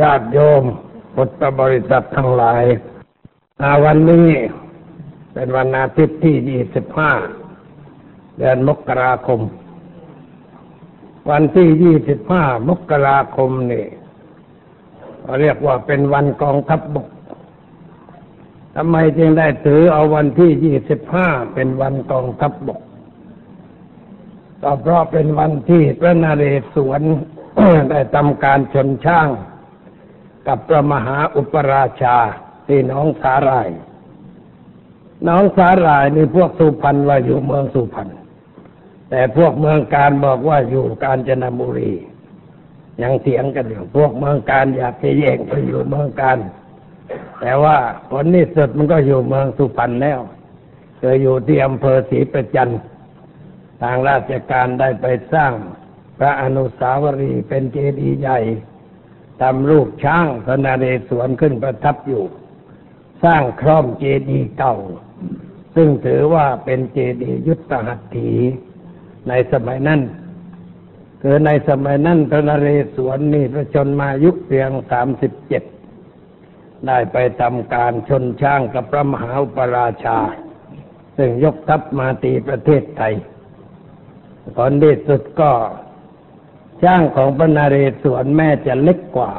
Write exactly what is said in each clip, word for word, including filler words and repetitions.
ญาติโยมพุทธบริษัททั้งหลายวันนี้เป็นวันอาทิตย์ที่ ยี่สิบห้า เดือนมกราคมวันที่ ยี่สิบห้า มกราคมนี่เรียกว่าเป็นวันกองทัพบกทำไมจึงได้ถือเอาวันที่ ยี่สิบห้า เป็นวันกองทัพบกก็เพราะเป็นวันที่พระนเรศวร ได้ทำการชนช้างกับพระมหาอุปราชาที่หนองสาหร่ายหนองสาหร่ายนี่พวกสุพรรณว่าอยู่เมืองสุพรรณแต่พวกเมืองการบอกว่าอยู่กาญจนบุรียังเถียงกันอยู่พวกเมืองการอยากจะแย่งไปอยู่เมืองการแต่ว่าผลที่สุดมันก็อยู่เมืองสุพรรณแล้วเคยอยู่ที่อำเภอศรีประจันทางราชการได้ไปสร้างพระอนุสาวรีย์เป็นเจดีย์ใหญ่ทำรูปช้างพระนเรศวรขึ้นประทับอยู่สร้างคร่อมเจดีย์เก่าซึ่งถือว่าเป็นเจดีย์ยุทธหัตถีในสมัยนั้นคือในสมัยนั้นพระนเรศวรนี่พระชนมายุเพียงสามสิบเจ็ดได้ไปทำการชนช้างกับพระมหาอุปราชาซึ่งยกทัพมาตีประเทศไทยผลที่สุดก็ช้างของพระนเรศวรแม้จะเล็กกว่า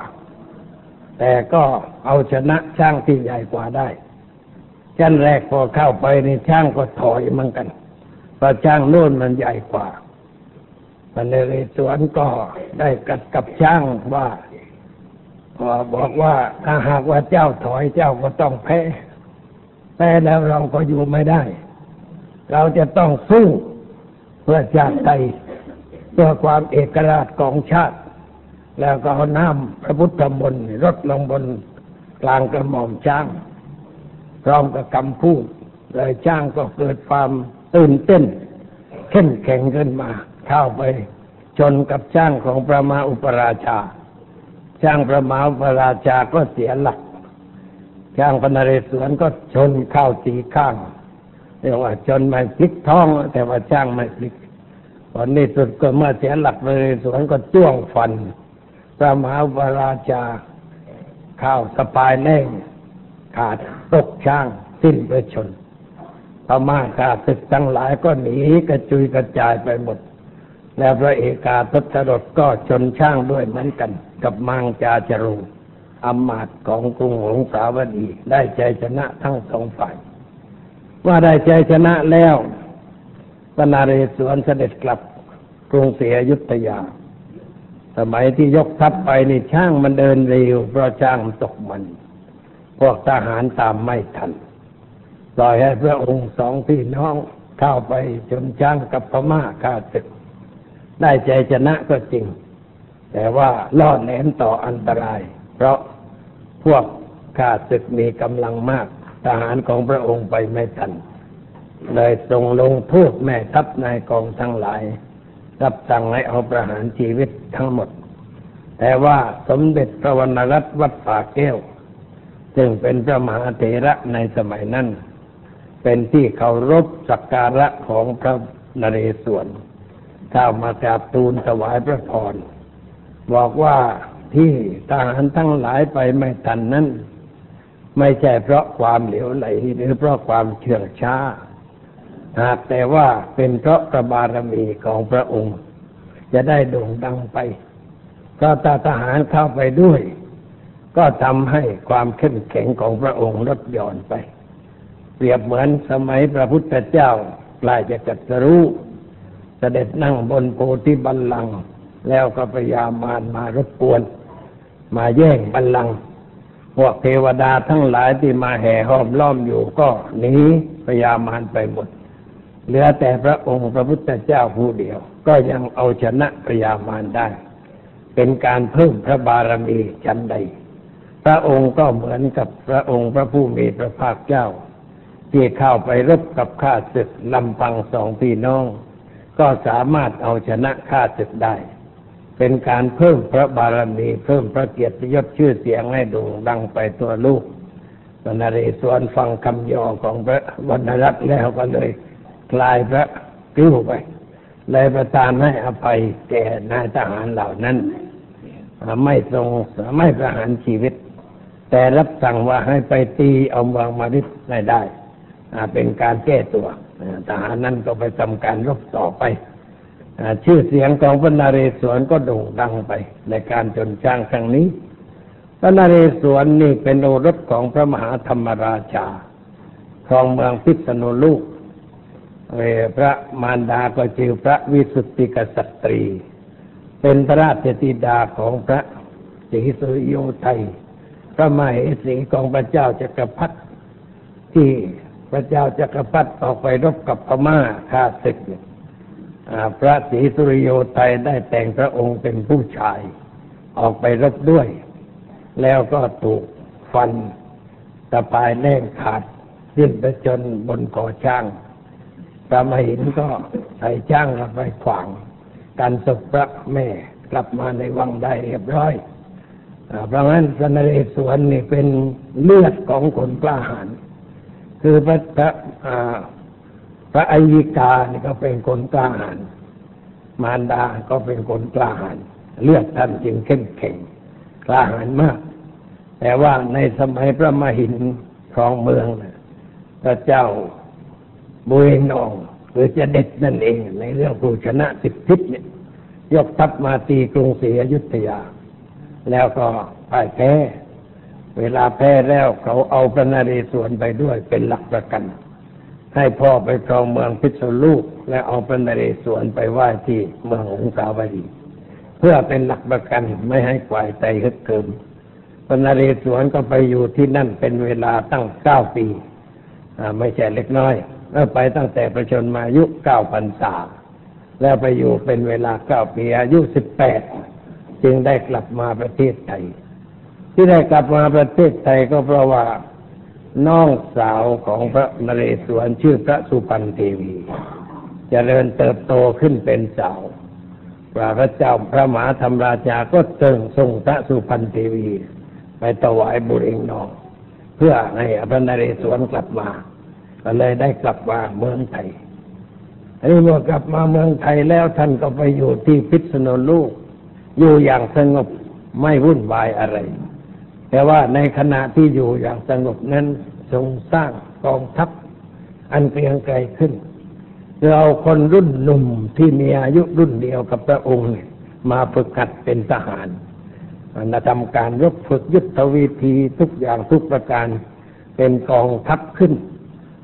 แต่ก็เอาชนะช้างที่ใหญ่กว่าได้ชั้นแรกพอเข้าไปในช้างก็ถอยเหมือนกันเพราะช้างโน่นมันใหญ่กว่าพระนเรศวรก็ได้กัดกับช้างว่าบอกว่าถ้าหากว่าเจ้าถอยเจ้าก็ต้องแพ้แพ้แล้วเราก็อยู่ไม่ได้เราจะต้องสู้เพื่อชาติไทยเพื่อความเอกราชของชาติแล้วก็เอาน้ำพระพุทธมนต์รดลงบนกลางกระหม่อมช้างพร้อมกับคำพูดเลยช้างก็เกิดความตื่นเต้นเข้มแข็งขึ้นมาเข้าไปชนกับช้างของพระมหาอุปราชาช้างพระมหาอุปราชาก็เสียหลักช้างพระนเรศวรก็ชนเข้าตีข้างเรียกว่าชนไม่พลิกท้องแต่ว่าช้างไม่พลิกตอนนี้สุดก็เมื่อเสียหลักพระนเรศวรก็จ้วงฟันพระมหาอุปราชาเข้าสปายแน่ขาดตกช้างสิ้นพระชนพม่าข้าศึกทั้งหลายก็หนีกระจุยกระจายไปหมดแล้วพระเอกาทศรถก็ชนช้างด้วยเหมือนกันกับมังจาจรูอำมาตย์ของกรุงหงสาวดีได้ใจชนะทั้งสองฝ่ายว่าได้ใจชนะแล้วพระนเรศวรเสด็จกลับกรุงศรีอยุธยาสมัยที่ยกทัพไปนี่ช้างมันเดินเร็วเพราะช้างมันตกมันพวกทหารตามไม่ทันปล่อยให้พระองค์สองพี่น้องเข้าไปชนช้างกับพม่าข้าศึกได้ใจชนะก็จริงแต่ว่าล่อแหลมต่ออันตรายเพราะพวกข้าศึกมีกำลังมากทหารของพระองค์ไปไม่ทันเลยทรงลงโทษแม่ทัพนายกองทั้งหลายรับสั่งให้เอาประหารชีวิตทั้งหมดแต่ว่าสมเด็จพระวรรณรัตน์วัดป่าแก้วซึ่งเป็นพระมหาเถระในสมัยนั้นเป็นที่เคารพสักการะของพระนเรศวรเข้ามากราบทูลถวายพระพรบอกว่าที่ทหารทั้งหลายไปไม่ทันนั้นไม่ใช่เพราะความเหลวไหลหรือเพราะความเชื่องช้าหากแต่ว่าเป็นเพราะพระบารมีของพระองค์จะได้โด่งดังไปก็ตาทหารเข้าไปด้วยก็ทำให้ความเข้มแข็งของพระองค์ลดหย่อนไปเปรียบเหมือนสมัยพระพุทธเจ้าใกล้จะตรัสรู้เสด็จนั่งบนโพธิบัลลังก์แล้วก็พญามารมารบกวนมาแย่งบัลลังก์พวกเทวดาทั้งหลายที่มาแห่ห้อมล้อมอยู่ก็หนีพญามารไปหมดเหลือแต่พระองค์พระพุทธเจ้าผู้เดียวก็ยังเอาชนะพญามารได้เป็นการเพิ่มพระบารมีชั้นใดพระองค์ก็เหมือนกับพระองค์พระผู้มีพระภาคเจ้าที่เข้าไปรบกับข้าศึกลำพังสองพี่น้องก็สามารถเอาชนะข้าศึกได้เป็นการเพิ่มพระบารมีเพิ่มพระเกียรติยศชื่อเสียงให้โด่งดังไปตัวลูกพระนเรศวรฟังคำยอของพระวรรณรัตน์แล้วก็เลยกลายพระกลิ้วไปเลยประทานให้อภัยแก่นายทหารเหล่านั้น ไม่ทรงไม่ประหารชีวิตแต่รับสั่งว่าให้ไปตีเอาเมืองมาริดได้ได้เป็นการแก้ตัวทหารนั้นก็ไปทำการรบต่อไปชื่อเสียงของพระนเรศวรก็โด่งดังไปในการจนช้างครั้งนี้พระนเรศวรนี่เป็นโอรสของพระมหาธรรมราชาครองเมืองพิษณุโลกพระมารดาก็ชื่อพระวิสุทธิกษัตรีเป็นพระราชธิดาของพระเจสุโยไทยพระมเหสีของพระเจ้าจักรพรรดิที่พระเจ้าจักรพรรดิออกไปรบกับพม่าฆ่าศึกพระศรีสุริโยไทยได้แต่งพระองค์เป็นผู้ชายออกไปรบด้วยแล้วก็ถูกฟันตะปายแหลงขาดสิ้นพระชนม์บนคอช้างพระมหินก็ใส่ช้างไปขวางการศพพระแม่กลับมาในวังได้เรียบร้อยเพราะงั้นพระนเรศวรนี่เป็นเลือดของคนกล้าหาญคือพระพระพระอัยยิกานี่ก็เป็นคนกล้าหาญมารดาก็เป็นคนกล้าหาญเลือดท่านจึงเข้มแข็งกล้าหาญมากแต่ว่าในสมัยพระมหินครองเมืองนะพระเจ้าบุเรนองหรือจะเด็ดนั่นเองในเรื่องผู้ชนะสิบทิศเนี่ยยกทัพมาตีกรุงศรีอยุธยาแล้วก็พ่ายแพ้เวลาแพ้แล้วเขาเอาพระนเรศวรไปด้วยเป็นหลักประกันให้พ่อไปครองเมืองพิษณุโลกและเอาพระนเรศวรไปไหว้ที่เมืององสาวดีเพื่อเป็นหลักประกันไม่ให้ฝ่ายใจฮึกเหิมพระนเรศวรก็ไปอยู่ที่นั่นเป็นเวลาตั้งเก้าปีไม่ใช่เล็กน้อยแล้วไปตั้งแต่ประชนมาอายุเก้าพรรษาแล้วไปอยู่เป็นเวลาเก้าปีอายุสิบแปดจึงได้กลับมาประเทศไทยที่ได้กลับมาประเทศไทยก็เพราะว่าน้องสาวของพระนเรศวรชื่อพระสุพรรณเทวีเจริญเติบโตขึ้นเป็นสาวพระเจ้าพระมหาธรรมราชาก็เจิงส่งพระสุพรรณเทวีไปถวายบุเรงนองเพื่อให้พระนเรศวรกลับมาก็เลยได้กลับมาเมืองไทยอันนี้เมื่อกลับมาเมืองไทยแล้วท่านก็ไปอยู่ที่พิษณุโลกอยู่อย่างสงบไม่วุ่นวายอะไรแต่ว่าในขณะที่อยู่อย่างสงบนั้นทรงสร้างกองทัพอันเกรียงไกรขึ้นคือเอาคนรุ่นหนุ่มที่มีอายุรุ่นเดียวกับพระองค์มาฝึกหัดเป็นทหารทำการรบฝึกยุทธวิธีทุกอย่างทุกประการเป็นกองทัพขึ้น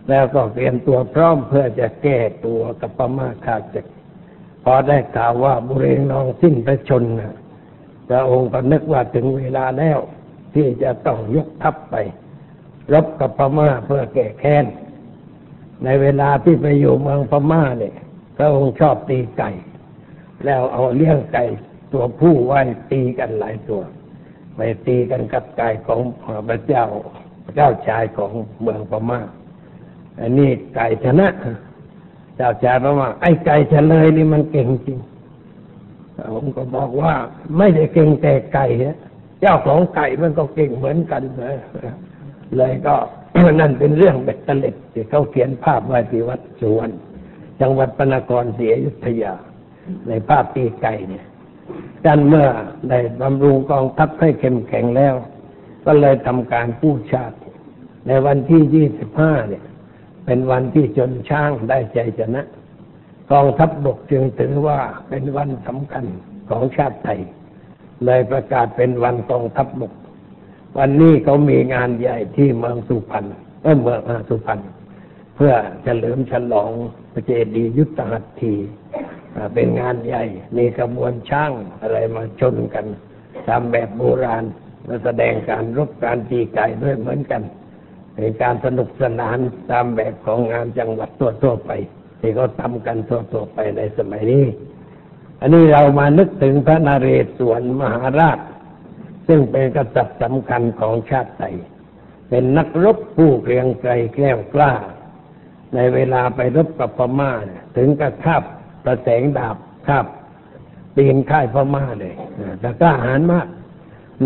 แล้วก็เตรียมตัวพร้อมเพื่อจะแก้ตัวกับพม่าฆ่าศึกพอได้ข่าวว่าบุเรงนองสิ้นพระชนม์พระองค์ก็นึกว่าถึงเวลาแล้วที่จะต้องยกทัพไปรบกับพม่าเพื่อแก้แค้นในเวลาที่ไปอยู่เมืองพม่าเนี่ยพระองค์ชอบตีไก่แล้วเอาเลี้ยงไก่ตัวผู้ไว้ตีกันหลายตัวไปตีกันกับไก่ของพระเจ้าเจ้าชายของเมืองพม่าอันนี้ไก่ชนะเจ้าชายพระม่าไอ้ไก่เฉลยนี่มันเก่งจริงผมก็บอกว่าไม่ได้เก่งแต่ไก่เนี่ยเจ้าของไก่มันก็เก่งเหมือนกันเลยเลยก็ นั่นเป็นเรื่องเบ็ดเตล็ดที่เขาเขียนภาพไว้ที่วัดสวนจังหวัดพระนครศรีอยุธยาในภาพตีไก่เนี่ยท่านเมื่อได้บำรุงกองทัพให้เข้มแข็งแล้วก็เลยทำการกู้ชาติในวันที่ยี่สิบห้าเนี่ยเป็นวันที่ชนช้างได้ใจชนะกองทัพบกจึงถือว่าเป็นวันสำคัญของชาติไทยเลยประกาศเป็นวันกองทัพบกวันนี้เขามีงานใหญ่ที่เมืองสุพรรณเออเมืองสุพรรณเพื่อเฉลิมฉลองพระเจดีย์ยุทธหัตถีเป็นงานใหญ่มีขบวนช้างอะไรมาชนกันตามแบบโบราณมาแสดงการรบการตีไก่ด้วยเหมือนกันเป็นการสนุกสนานตามแบบของงานจังหวัดทั่วๆไปที่เขาทำกันทั่วๆไปในสมัยนี้อันนี้เรามานึกถึงพระนเรศวรมหาราชซึ่งเป็นกษัตริย์สำคัญของชาติไทยเป็นนักรบผู้เกรียงไกรแกล้วกล้าในเวลาไปรบกับพม่าถึงกับคาบประแสงดาบคาบปีนค่ายพม่าเลยแต่กล้าหาญมาก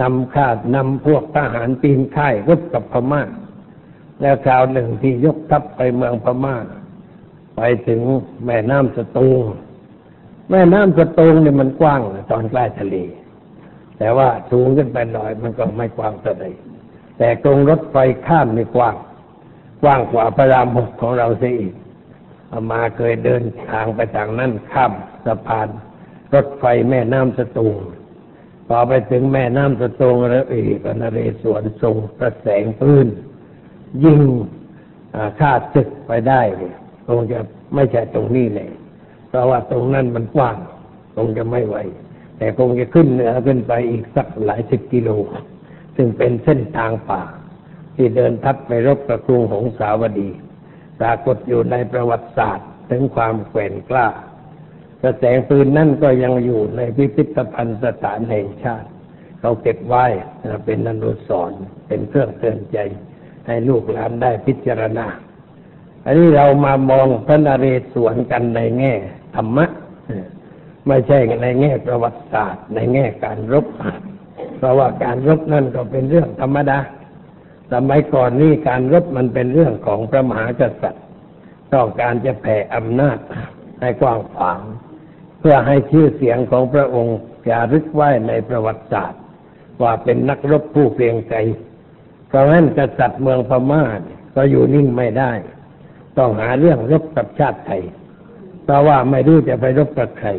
นำข้านำพวกทหารปีนค่ายรบกับพม่าแล้วคราวหนึ่งที่ยกทัพไปเมืองพม่าไปถึงแม่น้ำสตูงแม่น้ำสตูงเนี่ยมันกว้างตอนใกล้ทะเล แต่ว่าสูงขึ้นไปหน่อยมันก็ไม่กว้างเท่าไหร่แต่ตรงรถไฟข้ามนี่กว้างกว้างกว่าพระรามหกของเราเสียอีกอามาเคยเดินทางไปทางนั้นข้ามสะพานรถไฟแม่น้ำสตูงพอไปถึงแม่น้ำสตูงแล้วอีกนเรศวรทรงพระแสงพื้นยิงฆ่าศึกไปได้เลยคงจะไม่ใช่ตรงนี้เลยเพราะว่าตรงนั้นมันกว้างคงจะไม่ไหวแต่คงจะขึ้นเหนือขึ้นไปอีกสักหลายสิบกิโลซึ่งเป็นเส้นทางป่าที่เดินทับไปรบกับกรุงหงสาวดีปรากฏอยู่ในประวัติศาสตร์ถึงความแกร่งกล้าแต่แสงปืนนั่นก็ยังอยู่ในพิพิธภัณฑ์สถานแห่งชาติเขาเก็บไว้เป็นอนุสรณ์เป็นเครื่องเตือนใจให้ลูกหลานได้พิจารณาอันนี้เรามามองพระนเรศวรกันในแง่ธรรมะไม่ใช่ในแง่ประวัติศาสตร์ในแง่การรบเพราะว่าการรบนั่นก็เป็นเรื่องธรรมดาสมัยก่อนนี่การรบมันเป็นเรื่องของพระมหากษัตริย์ต้องการจะแผ่อำนาจให้กว้างขวางเพื่อให้ชื่อเสียงของพระองค์จารึกไว้ในประวัติศาสตร์ว่าเป็นนักรบผู้เกรียงไกรเพราะฉะนั้นกษัตริย์เมืองพม่าก็อยู่นิ่งไม่ได้ต้องหาเรื่องรบกับชาติไทยเพราะว่าไม่รู้จะไปรบกับใคร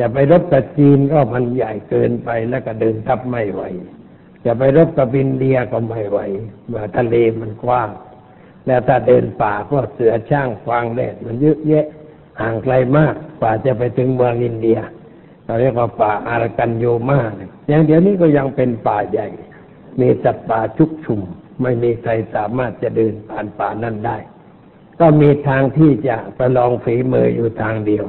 จะไปรบกับจีนก็มันใหญ่เกินไปแล้วก็เดินทับไม่ไหวจะไปรบกับอินเดียก็ไม่ไหวทะเลมันกว้างแล้วถ้าเดินป่าก็เสือช้างควางแดดมันเยอะแยะห่างไกลมากป่าจะไปถึงเมืองอินเดียเราเรียกว่าป่าอารากันโยมาอย่างเดี๋ยวนี้ก็ยังเป็นป่าใหญ่มีสัตว์ป่าชุกชุมไม่มีใครสามารถจะเดินผ่านป่านั้นได้ก็มีทางที่จะประลองฝีมืออยู่ทางเดียว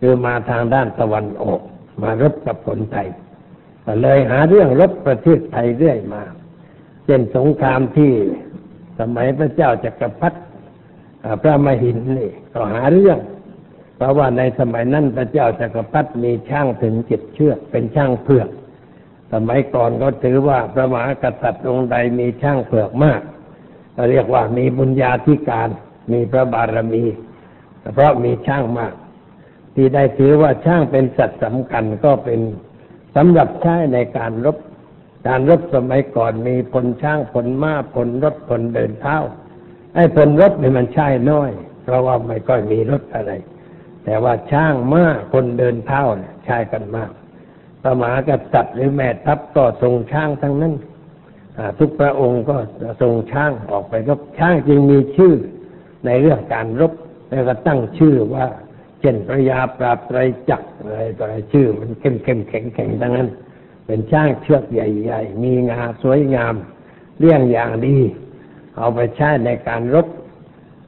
คือมาทางด้านตะวันออกมารบกับคนไทยเลยหาเรื่องรบประเทศไทยเรื่อยมาเช่นสงครามที่สมัยพระเจ้าจักรพรรดิพระมหินนี่ก็หาเรื่องเพราะว่าในสมัยนั้นพระเจ้าจักรพรรดิมีช่างถึงเจ็ดเชือกเป็นช่างเผือกสมัยก่อนก็ถือว่าพระมหากษัตริย์องค์ใดมีช่างเผือกมากเรียกว่ามีบุญญาธิการมีพระบารมีเพราะมีช่างมากที่ได้ถือว่าช่างเป็นสัตว์สำคัญก็เป็นสำหรับใช้ในการรบการรบสมัยก่อนมีพลช้างพลม้าพลรถพลเดินเท้าไอ้พลรถนี่มันใช้น้อยเพราะว่าไม่ค่อยมีรถอะไรแต่ว่าช้างม้าคนเดินเท้าเนี่ยใช้กันมากพระมหากษัตริย์หรือแม่ทัพก็ทรงช้างทั้งนั้นทุกพระองค์ก็ทรงช้างออกไปรบช้างจึงมีชื่อในเรื่องการรบแล้วก็ตั้งชื่อว่าเช่นพระยาปราบไตรจักรอะไรต่ออะไรชื่อมันเข้มเข้มแข็งแข็งดังนั้นเป็นช้างเชือกใหญ่ๆมีงาสวยงามเลี้ยงอย่างดีเอาไปใช้ในการรบ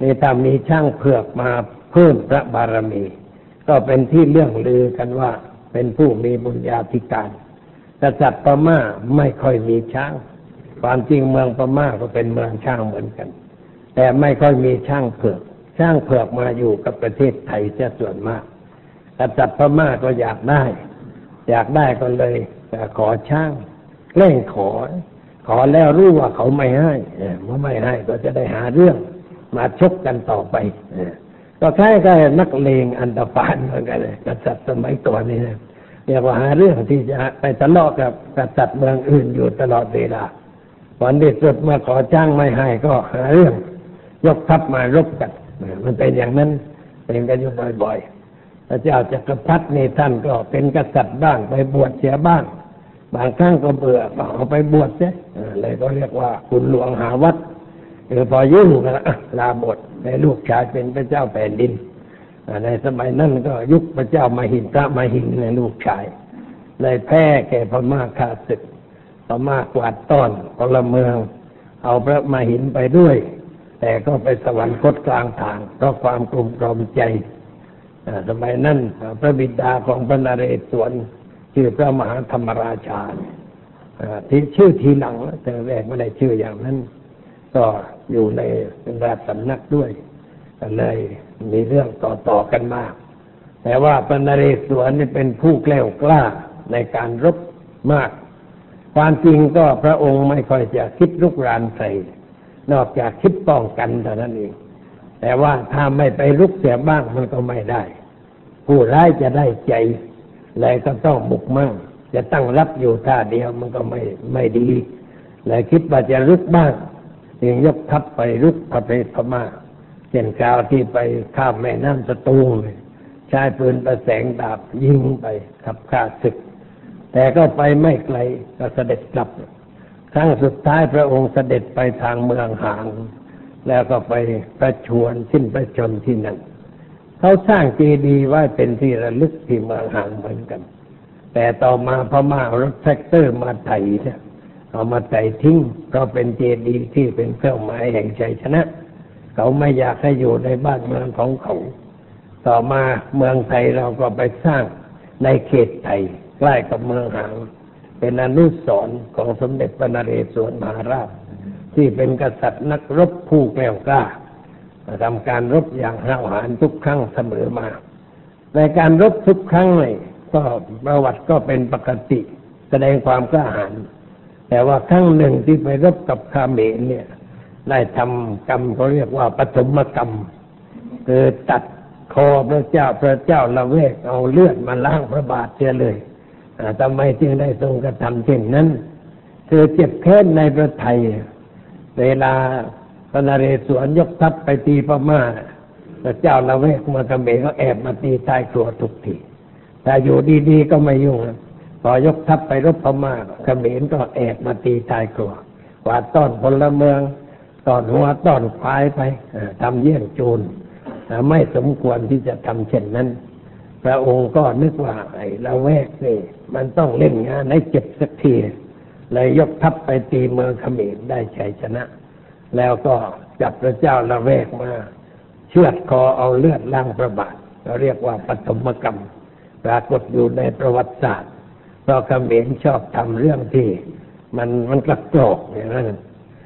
นี่ถ้ามีช้างเผือกมาเพิ่มพระบารมีก็เป็นที่เรื่องลือกันว่าเป็นผู้มีบุญญาธิการแต่สัตว์พม่าไม่ค่อยมีช้างความจริงเมืองพม่าก็เป็นเมืองช้างเหมือนกันแต่ไม่ค่อยมีช้างเผือกช้างเผือกมาอยู่กับประเทศไทยจะส่วนมากกษัตริย์พม่าก็อยากได้อยากได้ก็เลยขอช้างเล่งขอขอแล้วรู้ว่าเขาไม่ให้เมื่อไม่ให้ก็จะได้หาเรื่องมาชกกันต่อไปก็คล้ายๆนักเลงอันธพาลเหมือนกันเลยกษัตริย์สมัยก่อนนี่นะเรียกว่าหาเรื่องที่จะไปทะเลาะกับกษัตริย์เมืองอื่นอยู่ตลอดเวลาวันที่สุดเมื่อขอช้างไม่ให้ก็หาเรื่องยกทัพมารบกันมันเป็นอย่างนั้นเป็นกันอยู่บ่อยๆพระเจ้าจักรพรรดินี่ท่านก็เป็นกษัตริย์บ้างไปบวชเสียบ้างบางครั้งก็เบื่อก็เอาไปบวชเสียเลยก็เรียกว่าคุณหลวงหาวัดหรือพอยุ่งกันลาบวชในลูกชายเป็นพระเจ้าแผ่นดินในสมัยนั้นก็ยุคพระเจ้ามหินพระมหินในลูกชายเลยแพ้แก่พม่าฆ่าศึกพม่ากวาดต้อนพลเมืองเอาพระมหินไปด้วยแต่ก็ไปสวรรคตกลางทางเพราะความกลุ่มกล่อมใจสมัยนั้นพระบิดาของพระนเรศวรชื่อพระมหาธรรมราชาที่ชื่อทีหลังแต่แรกไม่ได้ชื่ออย่างนั้นก็อยู่ในราชสำนักด้วยเลยมีเรื่องต่อๆกันมากแต่ว่าพระนเรศวรนี่เป็นผู้แกล้วกล้าในการรบมากความจริงก็พระองค์ไม่ค่อยจะคิดรุกรานใส่นอกจากคิดป้องกันเท่านั้นเองแต่ว่าถ้าไม่ไปลุกเสียบ้างมันก็ไม่ได้ผู้ร้ายจะได้ใจเลยก็ต้องบุกมั่ง จะตั้งรับอยู่ท่าเดียวมันก็ไม่ไม่ดีเลยคิดว่าจะลุกบ้างจึงยกทัพไปลุกประเทศพม่าเช่นคราวที่ไปข้ามแม่น้ำสตูงใช้ปืนประแสงดาบยิงไปขับฆ่าศึกแต่ก็ไปไม่ไกลก็เสด็จกลับครั้งสุดท้ายพระองค์เสด็จไปทางเมืองหางแล้วก็ไปประชวรสิ้นประชนที่นั่นเขาสร้างเจดีย์ไว้เป็นที่ระลึกที่เมืองหางเหมือนกันแต่ต่อมาพม่ารถแท็กเตอร์มาไถเนี่ยเอามาไถทิ้งเพราะเป็นเจดีย์ที่เป็นเครื่องหมายแห่งชัยชนะเขาไม่อยากให้อยู่ในบ้านเมืองของเขาต่อมาเมืองไทยเราก็ไปสร้างในเขตไทยใกล้กับเมืองหางเป็นอนุสรณ์ของสมเด็จพระนเรศวรมหาราชที่เป็นกษัตริย์นักรบผู้แกล้วกล้าทำการรบอย่างห้าวหาญทุกครั้งเสมอมาในการรบทุกครั้งเลยก็ประวัติก็เป็นปกติแสดงความกล้าหาญแต่ว่าครั้งหนึ่งที่ไปรบกับเขมรเนี่ยได้ทำกรรมเขาเรียกว่าปฐมกรรมคือตัดคอพระเจ้าพระเจ้าละเวกเอาเลือดมาล้างพระบาทเสียเลยทำไมจึงได้ทรงกระทำเช่นนั้นคือเจ็บแค้นในพระไทยเวลาพระนเรศวรยกทัพไปตีพม่าพระเจ้าละเวกมาเขมรก็แอบมาตีใต้ครัวทุกทีแต่อยู่ดีๆก็ไม่ยุ่งพอยกทัพไปรบพม่าเขมรก็แอบมาตีใต้ครัวกวาดต้อนพลเมืองต้อนหัวต้อนควายไปทำเยี่ยงโจรไม่สมควรที่จะทำเช่นนั้นพระองค์ก็นึกว่าไอ้ละแวกนี่มันต้องเล่นงานให้เจ็บสักทีเลยยกทัพไปตีเมืองเขมรได้ชัยชนะแล้วก็จับพระเจ้าละแวกมาเชือดคอเอาเลือดล้างพระบาทเราเรียกว่าปฐมกรรมปรากฏอยู่ในประวัติศาสตร์เพราะเขมรชอบทำเรื่องที่มันมันกระโจกอย่างนั้น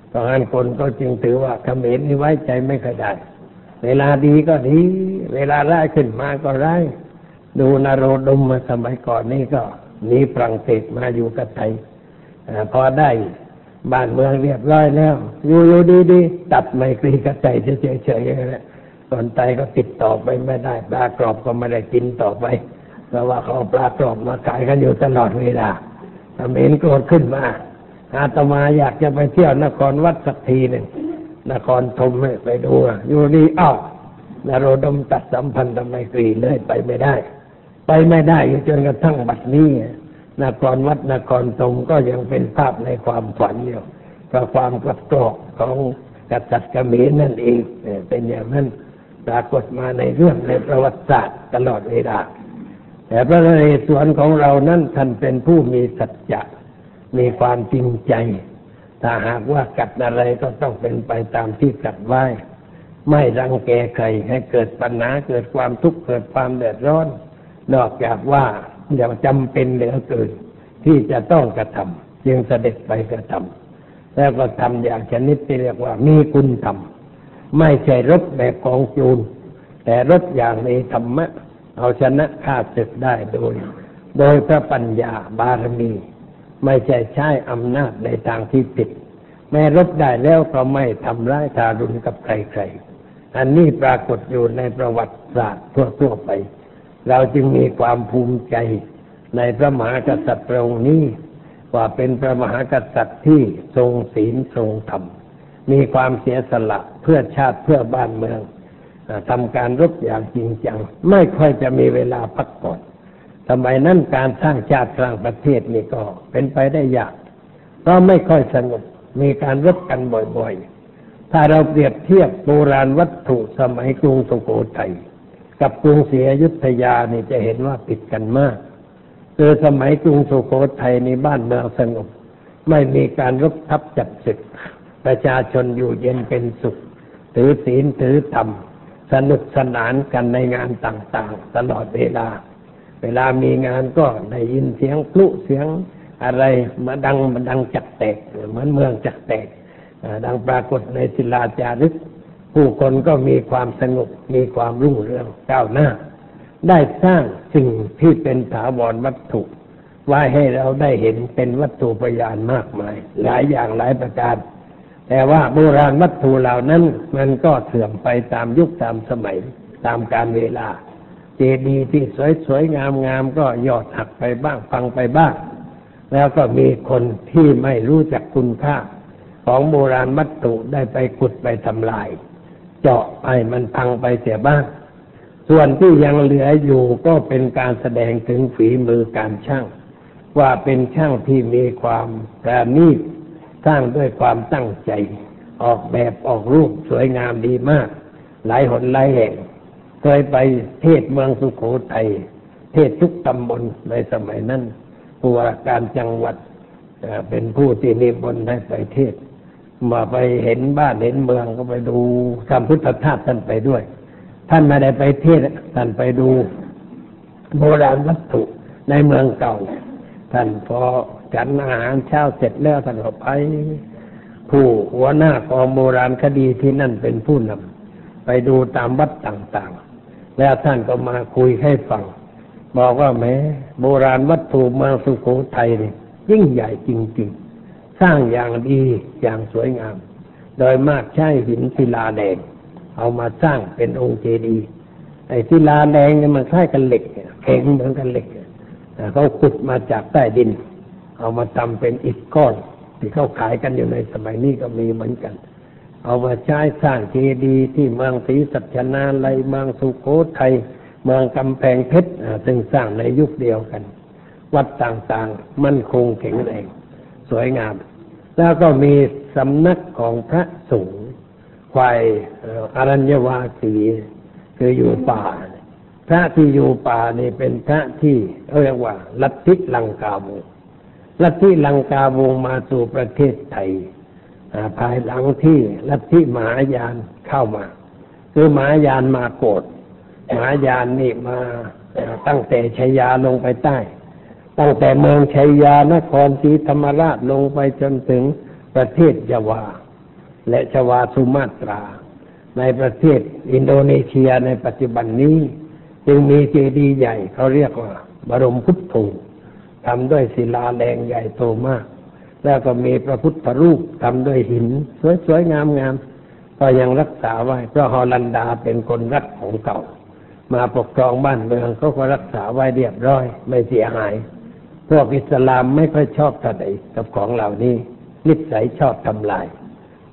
เพราะงั้นคนก็จึงถือว่าเขมรนี่ไว้ใจไม่ค่อยได้เวลาดีก็ดีเวลาร้ายขึ้นมาก็ร้ายดูนโรดมมาสมัยก่อนนี่ก็หนีฝรั่งเศสมาอยู่กับไทยพอได้บ้านเมืองเรียบร้อยแล้วอยู่อยู่ดีดีตัดไมตรีกับไทยเฉยเฉยแล้วคนไทยก็ติดต่อไปไม่ได้ปลากรอบก็ไม่ได้กินต่อไปเพราะว่าเขาปลากรอบมาขายกันอยู่ตลอดเวลาเขมรโกรธขึ้นมาอาตมาอยากจะไปเที่ยวนครวัดสักทีหนึ่งนครธมไปดูอยู่นี่อ้าวนโรดมตัดสัมพันธไมตรีเลยไปไม่ได้ไปไม่ได้จนกระทั่งบัดนี้นครวัดนครธมก็ยังเป็นภาพในความฝันอยู่เพราะความกลับกรอกของกษัตริย์เขมรนั่นเองเป็นอย่างนั้นปรากฏมาในเรื่องในประวัติศาสตร์ตลอดเวลาแต่พระนเรศวรของเรานั้นท่านเป็นผู้มีสัจจะมีความจริงใจถ้าหากว่ากัดอะไรก็ต้องเป็นไปตามที่กัดไว้ไม่รังแกใครให้เกิดปัญหาเกิดความทุกข์เกิดความเดือดร้อนนอกจากว่าอย่าจำเป็นเหลือเกินที่จะต้องกระทำจึงเสด็จไปกระทำแล้วก็ทำอย่างชนิดที่เรียกว่ามีคุณธรรมไม่ใช่รบแบบกองโจรแต่รบอย่างมีธรรมะเอาชนะข้าศึกได้โดยโดยพระปัญญาบารมีไม่ใช่ใช้อำนาจในทางที่ผิดแม้รบได้แล้วก็ไม่ทำร้ายทารุณกับใครๆอันนี้ปรากฏอยู่ในประวัติศาสตร์ทั่วๆไปเราจึงมีความภูมิใจในพระมหากษัตริย์พระองค์นี้ว่าเป็นพระมหากษัตริย์ที่ทรงศีลทรงธรรมมีความเสียสละเพื่อชาติเพื่อบ้านเมืองทำการรบอย่างจริงจังไม่ค่อยจะมีเวลาพักผ่อนสมัยนั้นการสร้างชาติสร้างประเทศนี่ก็เป็นไปได้ยากเพราะไม่ค่อยสงบมีการรบกันบ่อยๆถ้าเราเปรียบเทียบโบราณวัตถุสมัยกรุงสุโขทัยกับกรุงศรีอยุธยานี่จะเห็นว่าผิดกันมากคือสมัยกรุงสุโขทัยในบ้านเมืองสงบไม่มีการรบทับจับศึกประชาชนอยู่เย็นเป็นสุขถือศีลถือธรรมสนุกสนานกันในงานต่างๆตลอดเวลาเวลามีงานก็ได้ยินเสียงพลุเสียงอะไรมาดังมาดังจักแตกเหมือนเมืองจักแตกดังปรากฏในศิลาจารึกผู้คนก็มีความสงบมีความรุ่งเรืองก้าวหน้าได้สร้างสิ่งที่เป็นถาวรวัตถุไว้ให้เราได้เห็นเป็นวัตถุพยานมากมายหลายอย่างหลายประการแต่ว่าโบราณวัตถุเหล่านั้นมันก็เสื่อมไปตามยุคตามสมัยตามกาลเวลาเจดีย์ที่สวยๆงามๆก็ยอดหักไปบ้างพังไปบ้าง แล้วก็มีคนที่ไม่รู้จักคุณค่าของโบราณวัตถุได้ไปขุดไปทำลายเจาะไปมันพังไปเสียบ้างส่วนที่ยังเหลืออยู่ก็เป็นการแสดงถึงฝีมือการช่างว่าเป็นช่างที่มีความประณีตสร้างด้วยความตั้งใจออกแบบออกรูปสวยงามดีมากหลายหนหลายแห่งเคยไปเทศเมืองสุโขทัยเทศทุกตำบลในสมัยนั้นผู้ว่าการจังหวัดเป็นผู้ที่นิมนต์ให้ไปเทศมาไปเห็นบ้านเห็นเมืองก็ไปดูสัมพุทธธาตุท่านไปด้วยท่านไม่ได้ไปเทศท่านไปดูโบราณวัตถุในเมืองเก่าท่านพอฉันอาหารเช้าเสร็จแล้วท่านก็ไปผู้หัวหน้ากองโบราณคดีที่นั่นเป็นผู้นำไปดูตามวัดต่างๆแล้วท่านก็มาคุยให้ฟังบอกว่าแม้โบราณวัตถุเมืองสุโขทัยนี่ยิ่งใหญ่จริงๆสร้างอย่างดีอย่างสวยงามโดยมากใช้หินศิลาแดงเอามาสร้างเป็นองค์เจดีย์ไอ้ศิลาแดงเนี่ยมันคล้ายกันเหล็กแข็งเหมือนกันเหล็กเขาขุดมาจากใต้ดินเอามาทำเป็นอิฐก้อนที่เขาขายกันอยู่ในสมัยนี้ก็มีเหมือนกันเอามาใช้สร้างเจดีย์ที่เมืองศรีสัชนาลัยเมืองสุโขทัยเมืองกำแพงเพชรซึ่งสร้างในยุคเดียวกันวัดต่างๆมั่นคงแข็งแรงสวยงามแล้วก็มีสำนักของพระสงฆ์ฝ่ายอรัญญวาสีคืออยู่ป่าพระที่อยู่ป่านี่เป็นพระที่เรียกว่าลัทธิลังกาวงลัทธิลังกาวงมาสู่ประเทศไทยภายหลังที่ลัทธิมหายานเข้ามาคือมหายานมาโกรธมหายานนี่มาตั้งแต่ชัยยาลงไปใต้ตั้งแต่เมืองชัยยานครศรีธรรมราชลงไปจนถึงประเทศยะวาและชวาสุมาตราในประเทศอินโดนีเซียในปัจจุบันนี้จึงมีเจดีย์ใหญ่เขาเรียกว่าบรมพุทโธทำด้วยศิลาแรงใหญ่โตมากแล้วก็มีพระพุทธรูปทำด้วยหินสวยๆงามๆก็ยังรักษาไว้เพราะฮอลันดาเป็นคนรักของเก่ามาปกครองบ้านเมืองเขาก็รักษาไว้เรียบร้อยไม่เสียหายพวกอิสลามไม่ค่อยชอบทำลายกับของเหล่านี้นิสัยชอบทำลาย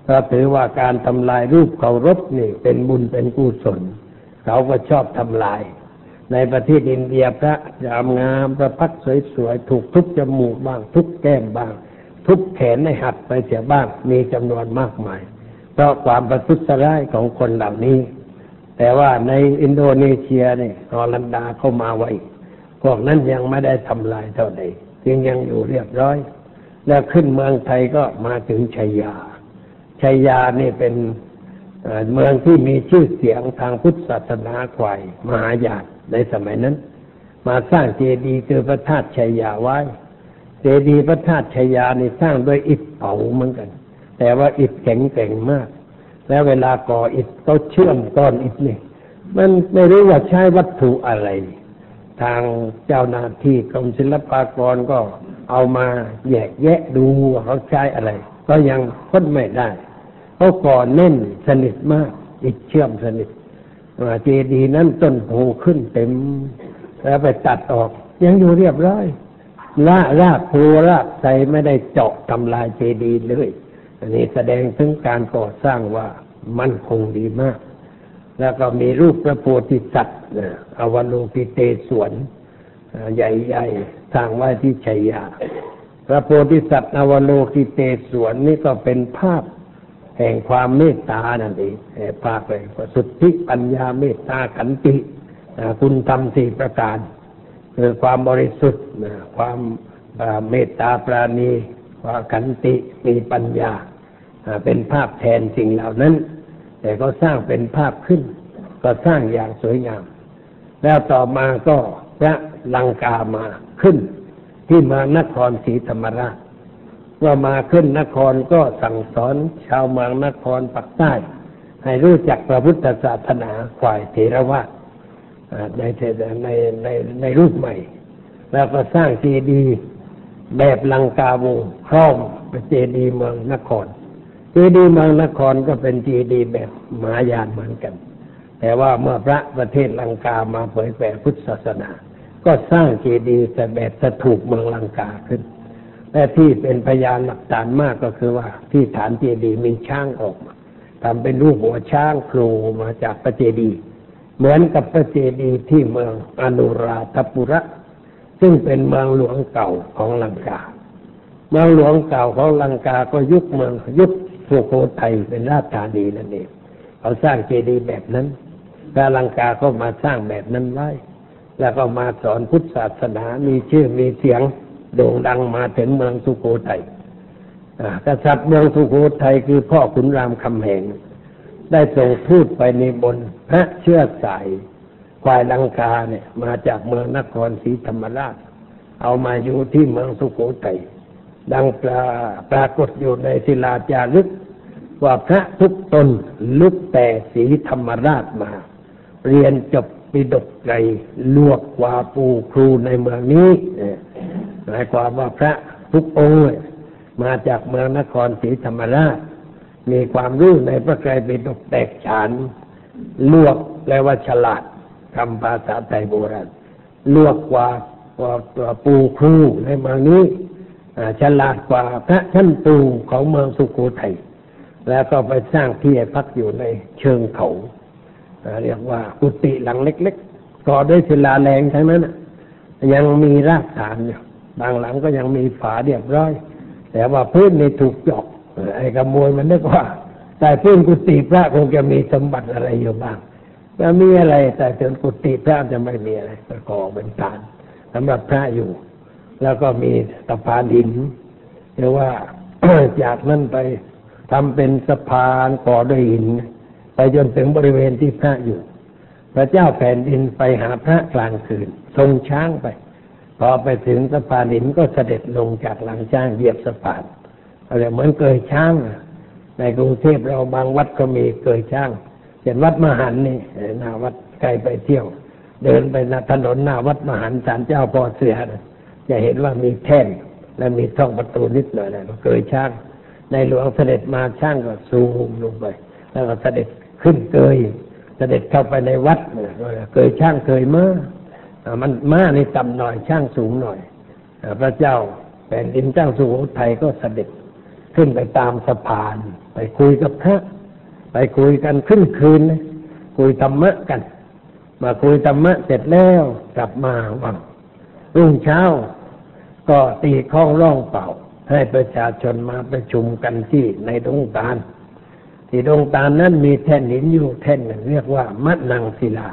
เพราะถือว่าการทำลายรูปเคารพนี่เป็นบุญเป็นกุศลเขาก็ชอบทำลายในประเทศอินเดียพระงามงามพระพักตร์สวยๆถูกทุบจมูกบ้างทุบแก้มบ้างทุบแขนให้หักไปเสียบ้างมีจำนวนมากมายเพราะความประทุษร้ายของคนเหล่านี้แต่ว่าในอินโดนีเซียนี่ฮอลันดาเข้ามาไว้พวกนั้นยังไม่ได้ทำลายเท่าใดจึงยังอยู่เรียบร้อยแล้วขึ้นเมืองไทยก็มาถึงชัยยาชัยยานี่เป็นเมืองที่มีชื่อเสียงทางพุทธศาสนาไกวมหายานในสมัยนั้นมาสร้างเจดีย์คือพระธาตุชัยยาไว้เจดีย์พระธาตุชัยยานี่สร้างด้วยอิฐเผาเหมือนกันแต่ว่าอิฐแข็งแกร่งมากแล้วเวลาก่ออิฐก็เชื่อมก้อนอิฐนี่มันไม่รู้ว่าใช้วัตถุอะไรทางเจ้าหน้าที่กรมศิลปากรก็เอามาแยกแยะดูว่าเขาใช้อะไรก็ยังค้นไม่ได้เขาก่อแน่นสนิทมากอิฐเชื่อมสนิทเจดีย์นั้นต้นโผล่ขึ้นเต็มแล้วไปตัดออกยังอยู่เรียบร้อยละรากโผล่รากใสไม่ได้เจาะทำลายเจดีย์เลยอันนี้แสดงถึงการก่อสร้างว่ามั่นคงดีมากแล้วก็มีรูปพระโพธิสัตว์อวโลกิเตศวรใหญ่ๆสร้างไว้ที่ชัยยาพระโพธิสัตว์อวโลกิเตศวรนี่ก็เป็นภาพแห่งความเมตตานั่นเองภาพแห่งสุทธิปัญญาเมตตาขันติคุณธรรมสี่ประการคือความบริสุทธิ์ความเมตตาปราณีความขันติมีปัญญาเป็นภาพแทนสิ่งเหล่านั้นแต่ก็สร้างเป็นภาพขึ้นก็สร้างอย่างสวยงามแล้วต่อมาก็พระลังกามาขึ้นที่มานครศรีธรรมราชว่ามาขึ้นนครก็สั่งสอนชาวเมืองนครปักใต้ให้รู้จักพระพุทธศาสนาฝ่ายเถรวาทในในในในรูปใหม่แล้วก็สร้างเจดีย์แบบลังกาวงคล้อมเจดีย์เมืองนครเจดีย์เมืองนครก็เป็นเจดีย์แบบมหายานเหมือนกันแต่ว่าเมื่อพระประเทศลังกามาเผยแผ่พุทธศาสนาก็สร้างเจดีย์แบบสถูปเมืองลังกาขึ้น และที่เป็นพยานหลักฐานมากก็คือว่าที่ฐานเจดีย์มีช้างออกมาทำเป็นรูปหัวช้างโผล่มาจากพระเจดีย์เหมือนกับพระเจดีย์ที่เมืองอนุราธปุระซึ่งเป็นเมืองหลวงเก่าของลังกาเมืองหลวงเก่าของลังกาก็ยุคเมืองยุคสุโขทัยเป็นราชธานีนั่นเองเขาสร้างเจดีย์แบบนั้นและลังกาก็มาสร้างแบบนั้นไว้แล้วก็มาสอนพุทธศาสนามีชื่อมีเสียงโด่งดังมาถึงเมืองสุโขทัยกษัตริย์เมืองสุโขทัยคือพ่อขุนรามคำแหงได้ส่งทูตไปนิมนต์พระเชื้อสายฝ่ายลังกาเนี่ยมาจากเมืองนครศรีธรรมราชเอามาอยู่ที่เมืองสุโขทัยดังปรากฏอยู่ในศิลาจารึกว่าพระทุกตนลุกแต่ศรีธรรมราชมาเรียนจบปิฎกไกรลวกกว่าปูครูในเมืองนี้หมายความว่าพระทุกองค์มาจากเมืองนครศรีธรรมราชมีความรู้ในพระไตรปิฎกแตกฉานลวกแปลว่าฉลาดคำภาษาไทยโบราณลวกกว่าตัวปูครูในเมืองนี้ฉลาดกว่าพระท่านปู่ของเมืองสุโขทัยแล้วก็ไปสร้างที่พักอยู่ในเชิงเขาเรียกว่ากุฏิหลังเล็กๆก่อด้วยศิลาแรงใช่ไหมนะยังมีรากฐานอยู่บางหลังก็ยังมีฝาเรียบร้อยแต่ว่าพื้นในถูกจอกไอ้ขโมยมันนึกว่าแต่พื้นกุฏิพระคงจะมีสมบัติอะไรอยู่บ้างแต่มีอะไรแต่ถึงกุฏิพระจะไม่มีอะไรก็ก่อเป็นฐานสำหรับพระอยู่แล้วก็มีสะพานหินเรียกว่าจากนั้นไปทำเป็นสะพานก่อด้วยหินไปจนถึงบริเวณที่พระอยู่พระเจ้าแผ่นดินไปหาพระกลางคืนทรงช้างไปพอไปถึงสะพานหินก็เสด็จลงจากหลังช้างเหยียบสะพานอะไรเหมือนเกยช้างในกรุงเทพเราบางวัดก็มีเกยช้างเช่นวัดมหันต์นี่หน้าวัดใครไปเที่ยวเดินไปถนนหน้าวัดมหันต์ศาลเจ้าพ่อเสือจะเห็นว่ามีแท่นและมีช่องประตูนิดหน่อยนะเกยช้างในหลวงเสด็จมาช้างก็ซูมลงไปแล้วก็เสด็จขึ้นเกยเสด็จเข้าไปในวัดเกยช้างเกยม้ามันม้าในต่ำหน่อยช้างสูงหน่อยพระเจ้าแผ่นดินเจ้าสุโขทัยก็เสด็จขึ้นไปตามสะพานไปคุยกับพระไปคุยกันขึ้นคืนคุยธรรมะกันมาคุยธรรมะเสร็จแล้วกลับมาวังรุ่งเช้าก็ตีข้องร้องเป่าให้ประชาชนมาประชุมกันที่ในดงตาลที่ดงตาลนั้นมีแท่นหินอยู่แท่นหนึ่งเรียกว่ามะนังศิลา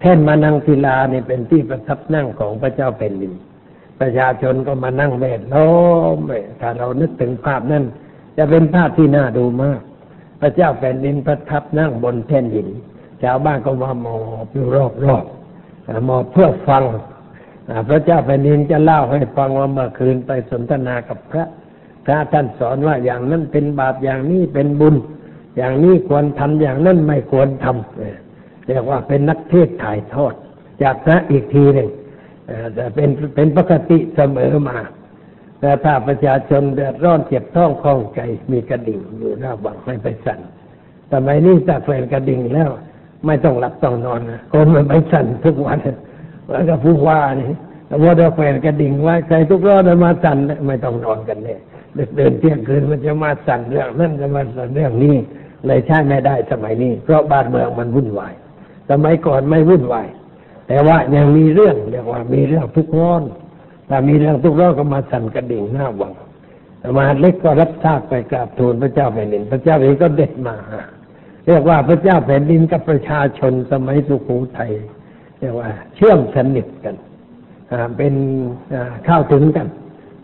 แท่นมะนังศิลาเนี่ยเป็นที่ประทับนั่งของพระเจ้าแผ่นดินประชาชนก็มานั่งแวดล้อมถ้าเรานึกถึงภาพนั้นจะเป็นภาพที่น่าดูมากพระเจ้าแผ่นดินประทับนั่งบนแท่นหินชาวบ้านก็มามอบอยู่รอบๆมอบเพื่อฟังพระเจ้าแผ่นดินจะเล่าให้ฟังว่าเมื่อคืนไปสนทนากับพระพระท่านสอนว่าอย่างนั้นเป็นบาปอย่างนี้เป็นบุญอย่างนี้ควรทำอย่างนั้นไม่ควรทำเรียกว่าเป็นนักเทศถ่ายทอดจากพระอีกทีหนึ่งแต่เป็นเป็นปกติเสมอมาแต่ถ้าประชาชนเดือดร้อนเจ็บท้องคล่องใจมีกระดิ่งอยู่หน้าบังให้ไปสั่นสมัยนี้ถ้าแฟนกระดิ่งแล้วไม่ต้องหลับต้องนอนคนมันไปสั่นทุกวันแล้วก็ผู้ว่านี่แต่ว่าเราแฟนกระดิ่งไว้ใครทุกรอบจะมาสั่นไม่ต้องนอนกันเลยเดินเที่ยงคืนมันจะมาสั่นเรื่องนั่นจะมาสั่นเรื่องนี้เลยใช่ไม่ได้สมัยนี้เพราะบ้านเมืองมันวุ่นวายสมัยก่อนไม่วุ่นวายแต่ว่ายังมีเรื่องเรียกว่ามีเรื่องทุกร้อนถ้ามีเรื่องทุกร้อนก็มาสั่นกระดิ่งหน้าวังมาเล็กก็รับทราบไปกราบทูลพระเจ้าแผ่นดินพระเจ้าเองก็เด็ดมาเรียกว่าพระเจ้าแผ่นดินกับประชาชนสมัยสุโขทัยเรียกว่าเชื่อมสนิทกันเป็นเข้าถึงกัน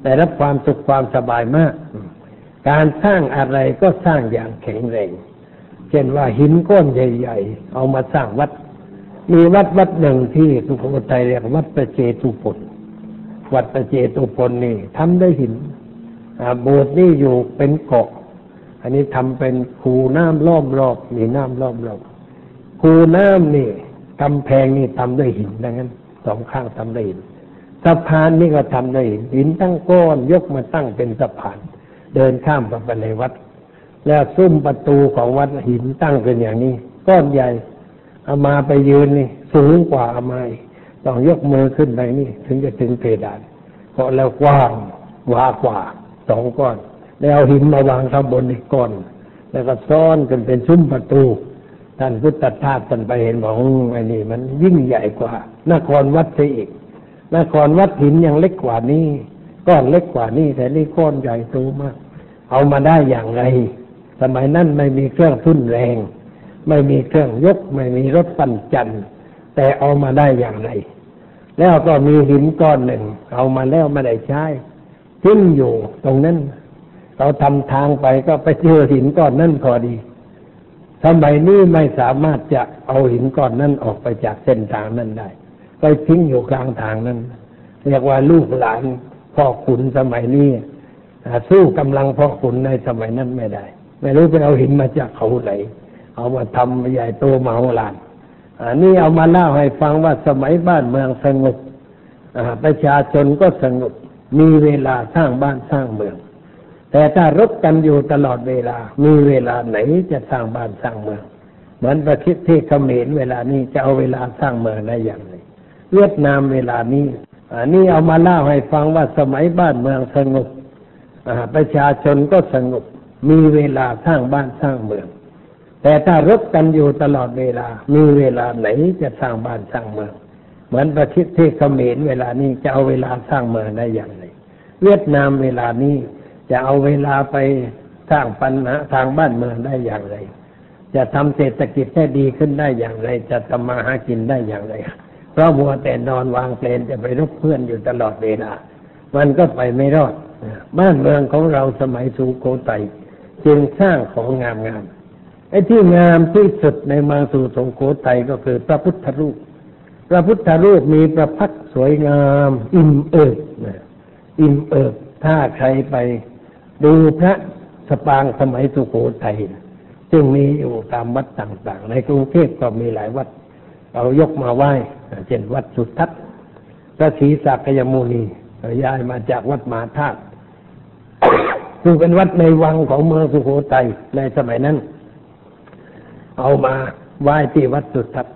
ได้รับความสุขความสบายมากการสร้างอะไรก็สร้างอย่างแข็งแรงเช่นว่าหินก้อนใหญ่ๆเอามาสร้างวัดมีวัดวัดหนึ่งที่สุโขทัยเรียกวัดพระเจตุพนวัดพระเจตุพนนี่ทำด้วยหินโบสถ์นี่อยู่เป็นเกาะอันนี้ทำเป็นคูน้ำล้อมรอบมีน้ำล้อมรอบคูน้ำนี่กำแพงนี่ทำด้วยหินดังนั้นสองข้างทำด้วยหินสะพานนี่ก็ทำด้วยหินหินตั้งก้อนยกมาตั้งเป็นสะพานเดินข้ามไปในวัดแล้วซุ้มประตูของวัดหินตั้งเป็นอย่างนี้ก้อนใหญ่อามาไปยืนนี่สูงกว่าอามาต้องยกมือขึ้นไปนี่ถึงจะถึงเพดานเพราะแล้วกว้าง วากว่าสองก้อนแล้วเอาหินมาวางข้างบนอีกก้อนแล้วก็ซ้อนกันเป็นซุ้มประตูท่านพุทธทาสท่านไปเห็นบอกไอ้นี่มันยิ่งใหญ่กว่านครวัดเสียอีกนครวัดหินยังเล็กกว่านี้ก้อนเล็กกว่านี้แต่นี่ก้อนใหญ่โตมากเอามาได้อย่างไรสมัยนั้นไม่มีเครื่องทุ่นแรงไม่มีเครื่องยกไม่มีรถปั่นจันแต่เอามาได้อย่างไรแล้วก็มีหินก้อนหนึ่งเอามาแล้วไม่ได้ใช้ทิ้งอยู่ตรงนั้นเราทำทางไปก็ไปเจอหินก้อนนั้นพอดีทำไมนี่ไม่สามารถจะเอาหินก้อนนั้นออกไปจากเส้นทางนั้นได้ไปทิ้งอยู่กลางทางนั้นเรียกว่าลูกหลานพ่อขุนสมัยนี้สู้กำลังพ่อขุนในสมัยนั้นไม่ได้ไม่รู้ไปเอาหินมาจากเขาไหนเอามาทำใหญ่โตมโหฬารอันนี้เอามาเล่าให้ฟังว่าสมัยบ้านเมืองสงบประชาชนก็สงบมีเวลาสร้างบ้านสร้างเมืองแต่ถ้ารบกันอยู่ตลอดเวลามีเวลาไหนจะสร้างบ้านสร้างเมืองเหมือนประเทศที่เขมรเวลานี้จะเอาเวลาสร้างเมืองได้อย่างไรเวียดนามเวลานี้อันนี้เอามาเล่าให้ฟังว่าสมัยบ้านเมืองสงบประชาชนก็สงบมีเวลาสร้างบ้านสร้างเมืองแต่ถ้ารบกันอยู่ตลอดเวลามีเวลาไหนจะสร้างบ้านสร้างเมืองเหมือนประเทศที่เขมรเวลานี้จะเอาเวลาสร้างเมืองได้อย่างไรเวียดนามเวลานี้จะเอาเวลาไปสร้างปัญหาทางบ้านเมืองได้อย่างไรจะทำเศรษฐกิจให้ดีขึ้นได้อย่างไรจะทำมาหากินได้อย่างไรเพราะมัวแต่นอนวางเพลนจะไปรบเพื่อนอยู่ตลอดเวลามันก็ไปไม่รอดบ้านเมืองของเราสมัยสุโขทัยจึงสร้างของงามๆไอ้ที่งามที่สุดในเมืองสุโขทัยก็คือพระพุทธรูปพระพุทธรูปมีประพักษ์สวยงามอิ่มเอิบอิ่มเอิบถ้าใครไปดูพระสปางสมัยสุโขทัยซึ่งมีอยู่ตามวัดต่างๆในกรุงเทพก็มีหลายวัดเอายกมาไหว้เช่นวัดสุทัศน์พระศรีสักยมุนีย้ายมาจากวัดมหาธาตุซึ่งเป็นวัดในวังของเมืองสุโขทัยในสมัยนั้นเอามาไหว้ที่วัดสุทัศน์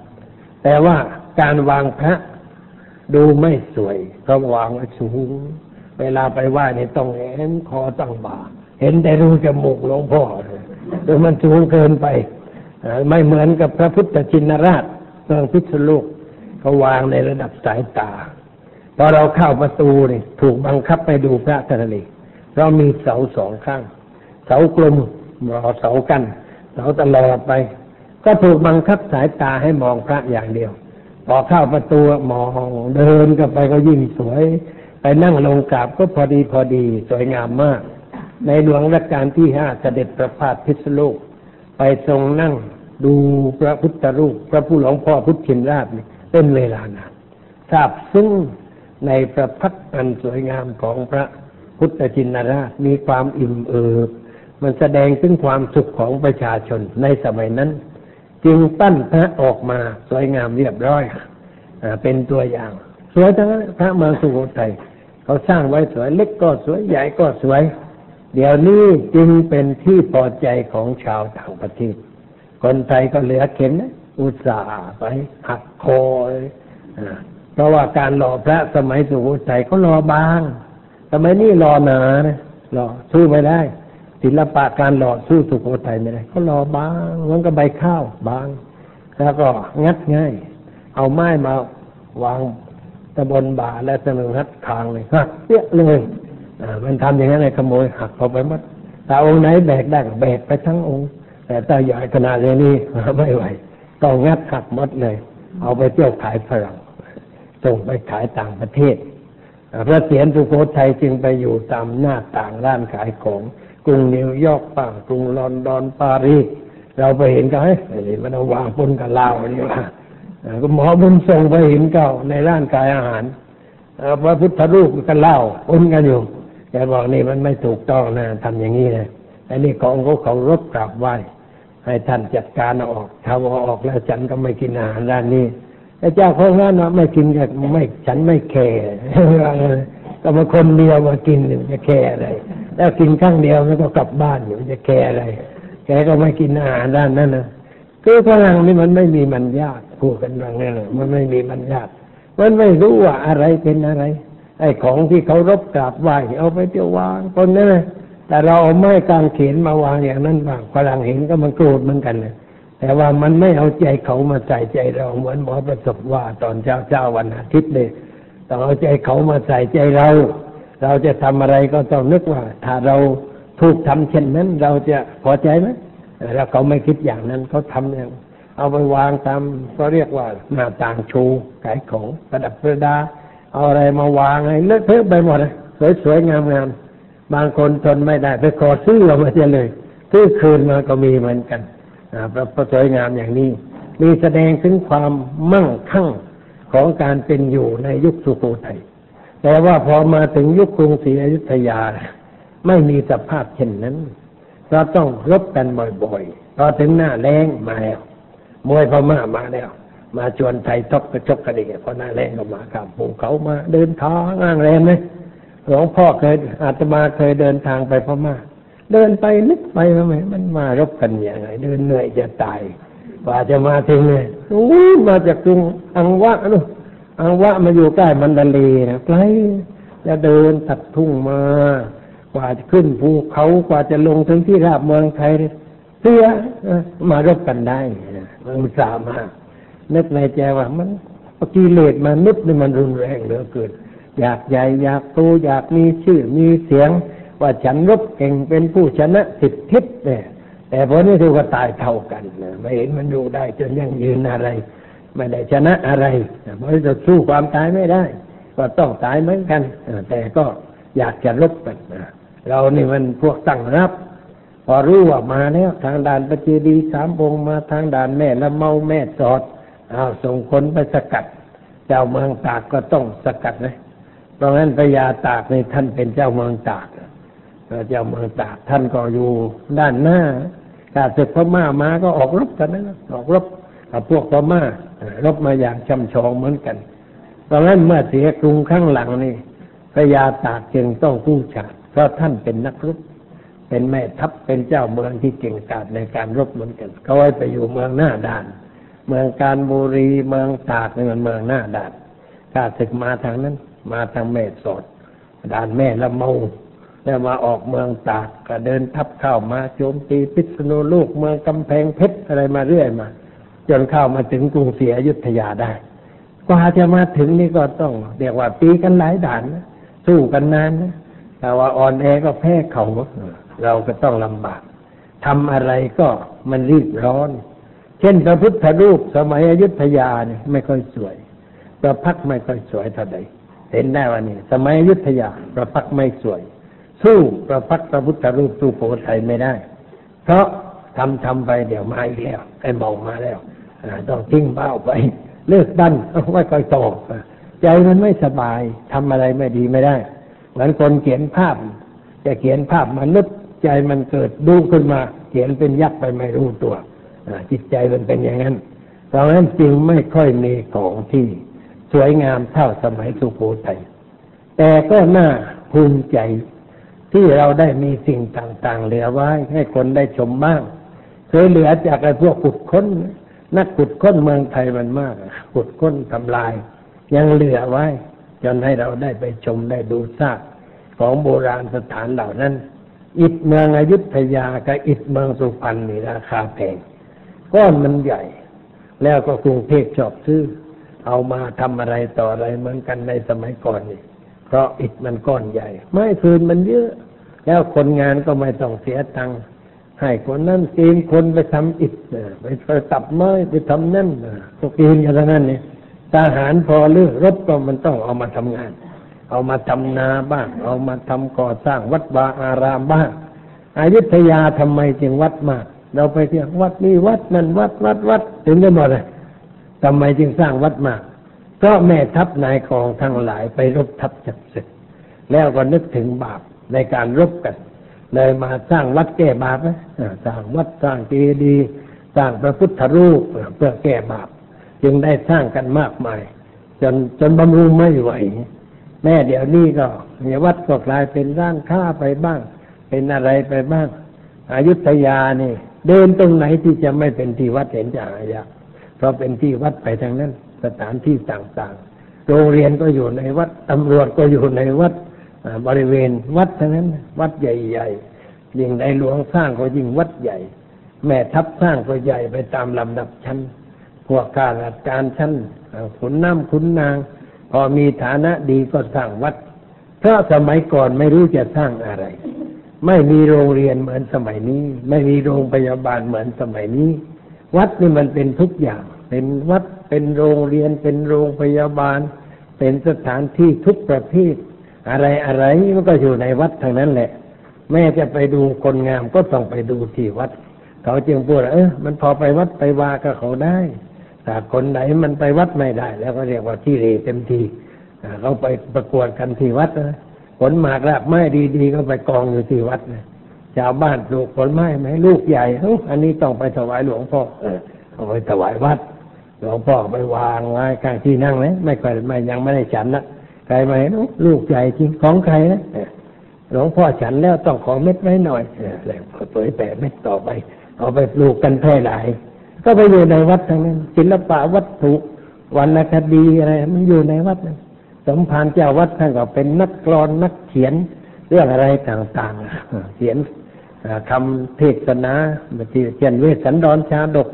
แต่ว่าการวางพระดูไม่สวยเขาวางไว้สูงเวลาไปไหว้เนี่ยต้องเห็นคอต้องบ่าเห็นแต่รูจมูกหลวงพ่อหรือมันสูงเกินไปไม่เหมือนกับพระพุทธชินราชเมืองพิษณุโลกเขาวางในระดับสายตาพอเราเข้าประตูเนี่ยถูกบังคับไปดูพระธรณีเรามีเสาสองข้างเสากลมรอเสากันเสาตลอดไปก็ถูกบังคับสายตาให้มองพระอย่างเดียวพอเข้าประตูมองเดินกันไปก็ยิ่งสวยไปนั่งลงกราบก็พอดีพอดีสวยงามมากในหลวงรัชกาลที่ห้าเสด็จประพาสพิษณุโลกไปทรงนั่งดูพระพุทธรูปพระผู้หลวงพ่อพุทธชินราชเป็นเวลานานทราบซึ้งในประพักษ์อันสวยงามของพระพุทธชินราชมีความอิ่มเอิบมันแสดงถึงความสุขของประชาชนในสมัยนั้นจึงปั้นพระออกมาสวยงามเรียบร้อยเป็นตัวอย่างสวยทั้งพระเมืองสุโขทัยเขาสร้างไว้สวยเล็กก็สวยใหญ่ก็สวยเดี๋ยวนี้จึงเป็นที่พอใจของชาวต่างประเทศคนไทยก็เหลือเข็นอุตส่าห์ไปหักคอเพราะว่าการหล่อพระสมัยสุโขทัยเขาหล่อบางสมัยนี้หล่อหนานะหล่อสู้ไม่ได้ศิลปะการหล่อสู้สุโขทัยไม่ได้เขาหล่อบางเหมือนกับใบข้าวบางแล้วก็งัดง่ายเอาไม้มาวางตะบนบ่าและตะลึงหักคางเลยหักเปี้ยเลยมันทำอย่างนั้นเลยขโมยหักเข้าไปหมดแต่องค์ไหนแบกได้ก็แบกไปทั้งองค์แต่ตาใหญ่ขนาดนี้ไม่ไหวต้องงัดหักหมดเลยเอาไปเที่ยวขายฝรั่งส่งไปขายต่างประเทศพระเศียรสุโขทัยจึงไปอยู่ตามหน้าต่างร้านขายของกรุงนิวยอร์กบ้างกรุงลอนดอนปารีสเราไปเห็นก็เฮ้ยมันเอาวางปนกับลาวนี่ว่าก็หมอบุญส่งไปเห็นเก่าในร้านขายอาหารพระพุทธรูปกันเล่าปนกันอยู่แกบอกนี่มันไม่ถูกต้องนะทำอย่างนี้นะอันนี้ของเขาเขารบกราบไหว้ให้ท่านจัดการเอาออกถ้าเอาออกแล้วฉันก็ไม่กินอาหารร้านนี้ไอ้เจ้าของร้านน่ะไม่กินก็ไม่ฉันไม่แคร์ก็มาคนเดียวมากินมันจะแคร์อะไรแล้วกินครั้งเดียวแล้วก็กลับบ้านมันจะแคร์อะไรแกก็ไม่กินอาหารร้านนั้นนะคือพลังนี่มันไม่มีมันยากพูดกันบางเรื่องมันไม่มีมันยากมันไม่รู้ว่าอะไรเป็นอะไร ไอ้ของที่เขารบกราบไหวเอาไปเที่ยววางคนนั้นเลยแต่เราเอาไม้กางเขนมาวางอย่างนั้นบ้างฝรั่งเห็นก็มันโกรธเหมือนกันนะแต่ว่ามันไม่เอาใจเขามาใส่ใจเราเหมือนหมอประสบว่าตอนเช้าเช้าวันอาทิตย์เลยต้องเอาใจเขามาใส่ใจเราเราจะทำอะไรก็ต้องนึกว่าถ้าเราถูกทำเช่นนั้นเราจะพอใจไหมแล้วเขาไม่คิดอย่างนั้นเขาทำอย่างเอาไปวางตามเขาเรียกว่าหน้าต่างโชว์ขายของประดับประดาเอาอะไรมาวางให้เลอะเทอะไปหมดเลยสวยๆงามๆบางคนทนไม่ได้ไปขอซื้อออกมาเลยซื้อคืนมาก็มีเหมือนกันประสวยงามอย่างนี้มีแสดงถึงความมั่งคั่งของการเป็นอยู่ในยุคสุโขทัยแต่ว่าพอมาถึงยุคกรุงศรีอยุธยาไม่มีสภาพเช่นนั้นเราต้องรบกันบ่อยๆพอถึงหน้าแล้งมาแล้วมวยพม่ามาแล้วมาชวนไทยทบกระชกกันอีกเพราะหน้าแล้งก็มาข้ามภูเขามาเดินทางอ้างแรงเลยหลวงพ่อเคยอาตมาเคยเดินทางไปพม่าเดินไปนึกไปทำไมมันมารบกันอย่างไรเดินเหนื่อยจะตายว่าจะมาถึงเลยอู้มาจากกรุงอังวะนู่นอังวะมาอยู่ใกล้มันดาลีนะไกลจะเดินตัดทุ่งมากว่าจะขึ้นภูเขากว่าจะลงถึงที่ราบเมืองไทยเสียมารบกันได้มันอุตส่าห์มานึกในใจว่ามันกิเลสมานึกนี่มันรุนแรงเหลือเกินอยากใหญ่อยากโตอยากมีชื่อมีเสียงว่าฉันรบเก่งเป็นผู้ชนะสิบทิศเนี่ยแต่พอนี่ถือว่าตายเท่ากันนะไม่เห็นมันดูได้จนยังยืนอะไรไม่ได้ชนะอะไรเพราะจะสู้ความตายไม่ได้ก็ต้องตายเหมือนกันแต่ก็อยากจะรบกันนะเรานี่มันพวกตั้งรับพอรู้ว่ามาแล้วทางด่านประเจดีสามองค์มาทางด่านแม่ละเมาแม่สอดเอาส่งคนไปสกัดเจ้าเมืองตากก็ต้องสกัดนะเพราะงั้นพญาตากในท่านเป็นเจ้าเมืองตากเจ้าเมืองตากท่านก็อยู่ด้านหน้าการศึกพม่ามาก็ออกรบกันนะออกรบกับพวกพม่ารบมาอย่างช่ำชองเหมือนกันเพราะฉะนั้นเมื่อเสียกรุงข้างหลังนี่พระยาตากจึงต้องกู้ชาติเพราะท่านเป็นนักรบเป็นแม่ทัพเป็นเจ้าเมืองที่เก่งกาจในการรบเหมือนกันเขาให้ไปอยู่เมืองหน้าด่านเมืองกาญบุรีเมืองตากนี่มันเมืองหน้าด่านการศึกมาทางนั้นมาทางแม่สอดด่านแม่ละเมาแล้วมาออกเมืองตากก็เดินทับเข้ามาโจมตีพิษณุโลกเมืองกำแพงเพชรอะไรมาเรื่อยมาจนเข้ามาถึงกรุงศรีอยุธยาได้กว่าจะมาถึงนี่ก็ต้องเรียกว่าตีกันหลายด่านนะสู้กันนานนะแต่ว่าอ่อนแอก็แพ้เขาเราก็ต้องลำบากทำอะไรก็มันรีบร้อนเช่นพระพุทธรูปสมัยอยุธยาเนี่ยไม่ค่อยสวยพระพักไม่ค่อยสวยเท่าใดเห็นได้ว่านี่สมัยอยุธยาพระพักไม่สวยสู้ประพักพระพุทธรูปสู้โพธิ์ไทยไม่ได้เพราะทำทำไปเดี๋ยวมาอีกแล้วไอ้เมามาแล้วต้องทิ้งเบ้าไปเลิกดันไม่ค่อยตกใจมันไม่สบายทำอะไรไม่ดีไม่ได้เหมือนคนเขียนภาพจะเขียนภาพมนุษย์ใจมันเกิดดูขึ้นมาเขียนเป็นยักษ์ไปไม่รู้ตัวจิตใจมันเป็นอย่างนั้นเพราะงั้นจึงไม่ค่อยมีของที่สวยงามเท่าสมัยสุโขทัยแต่ก็น่าภูมิใจที่เราได้มีสิ่งต่างๆเหลือไว้ให้คนได้ชมบ้างเคยเหลือจากไอ้พวกขุดค้นนักขุดค้นเมืองไทยมันมากขุดค้นทำลายยังเหลือไว้จนให้เราได้ไปชมได้ดูซากของโบราณสถานเหล่านั้นอิฐเมืองอยุธยากับอิฐเมืองสุพรรณนี่ราคาแพงก้อนมันใหญ่แล้วก็กรุงเทพชอบซื้อเอามาทำอะไรต่ออะไรเหมือนกันในสมัยก่อนนี่เพราะอิฐมันก้อนใหญ่ไม้ฟืนมันเยอะแล้วคนงานก็ไม่ต้องเสียตังค์ให้คนนั่นกินคนไปทำอิฐไปไปตัดไม้ไปทำนั่นก็กินกันนั่นนี่ทหารพอเลือกรบก็มันต้องเอามาทำงานเอามาทำนาบ้างเอามาทำก่อสร้างวัดวาอารามบ้างอยุธยาทำไมจึงวัดมากเราไปเที่ยววัดนี่วัดนั่นวัดวัดวัดถึงได้หมดเลยทำไมจึงสร้างวัดมากก็แม่ทัพนายกองทั้งหลายไปรบทับจับศึกแล้วก็นึกถึงบาปในการรบกันเลยมาสร้างวัดแก้บาปนะสร้างวัดสร้างเจดีย์สร้างพระพุทธรูปเพื่อแก้บาปจึงได้สร้างกันมากมายจนจนบำรุงไม่ไหวแม่เดี๋ยวนี้ก็เนี่ยวัดก็กลายเป็นร้านค้าไปบ้างเป็นอะไรไปบ้างอยุธยานี่เดินตรงไหนที่จะไม่เป็นที่วัดเห็นจะหายากเพราะเป็นที่วัดไปทางนั้นสถานที่ต่าง โรงเรียนก็อยู่ในวัดตำรวจก็อยู่ในวัดบริเวณวัดทั้งนั้นวัดใหญ่ๆยิ่งในหลวงสร้างก็ยิ่งวัดใหญ่แม่ทัพสร้างก็ใหญ่ไปตามลำดับชั้นพวกข้าราชการชั้นขุนน้ำขุนนางพอมีฐานะดีก็สร้างวัดเพราะสมัยก่อนไม่รู้จะสร้างอะไรไม่มีโรงเรียนเหมือนสมัยนี้ไม่มีโรงพยาบาลเหมือนสมัยนี้วัดนี่มันเป็นทุกอย่างเป็นวัดเป็นโรงเรียนเป็นโรงพยาบาลเป็นสถานที่ทุกประเภทอะไรอะไรมันก็อยู่ในวัดทางนั้นแหละแม่จะไปดูคนงามก็ต้องไปดูที่วัดเขาจึงพูดเออมันพอไปวัดไปวากับเขาได้แต่คนไหนมันไปวัดไม่ได้แล้วก็เรียกว่าที่เรเต็มทีเขาไปประกวดกันที่วัดนะผลหมากราบไม้ดีๆก็ไปกองอยู่ที่วัดนะชาวบ้านปลูกผลไม้ไหมลูกใหญ่อันนี้ต้องไปถวายหลวงพ่อเอาไปถวายวัดหลวงพ่อไปวางไว้กลางที่นั่งเลยไม่ค่อยไม่ยังไม่ได้ฉันนะใครมาเห็นลูกใหญ่จริงของใครนะหลวงพ่อฉันแล้วต้องขอเม็ดไว้หน่อยแล้วเผยแผ่เม็ดต่อไปเอาไปปลูกกันแพร่หลายก็ไปอยู่ในวัดทั้งนั้นศิลปะวัตถุวรรณคดีอะไรมันอยู่ในวัดนั้นสมภารเจ้าวัดท่านก็เป็นนักกลอนนักเขียนเรื่องอะไรต่างๆเขียนคำเทศนาบางทีเขียนเวสสันดรชาดก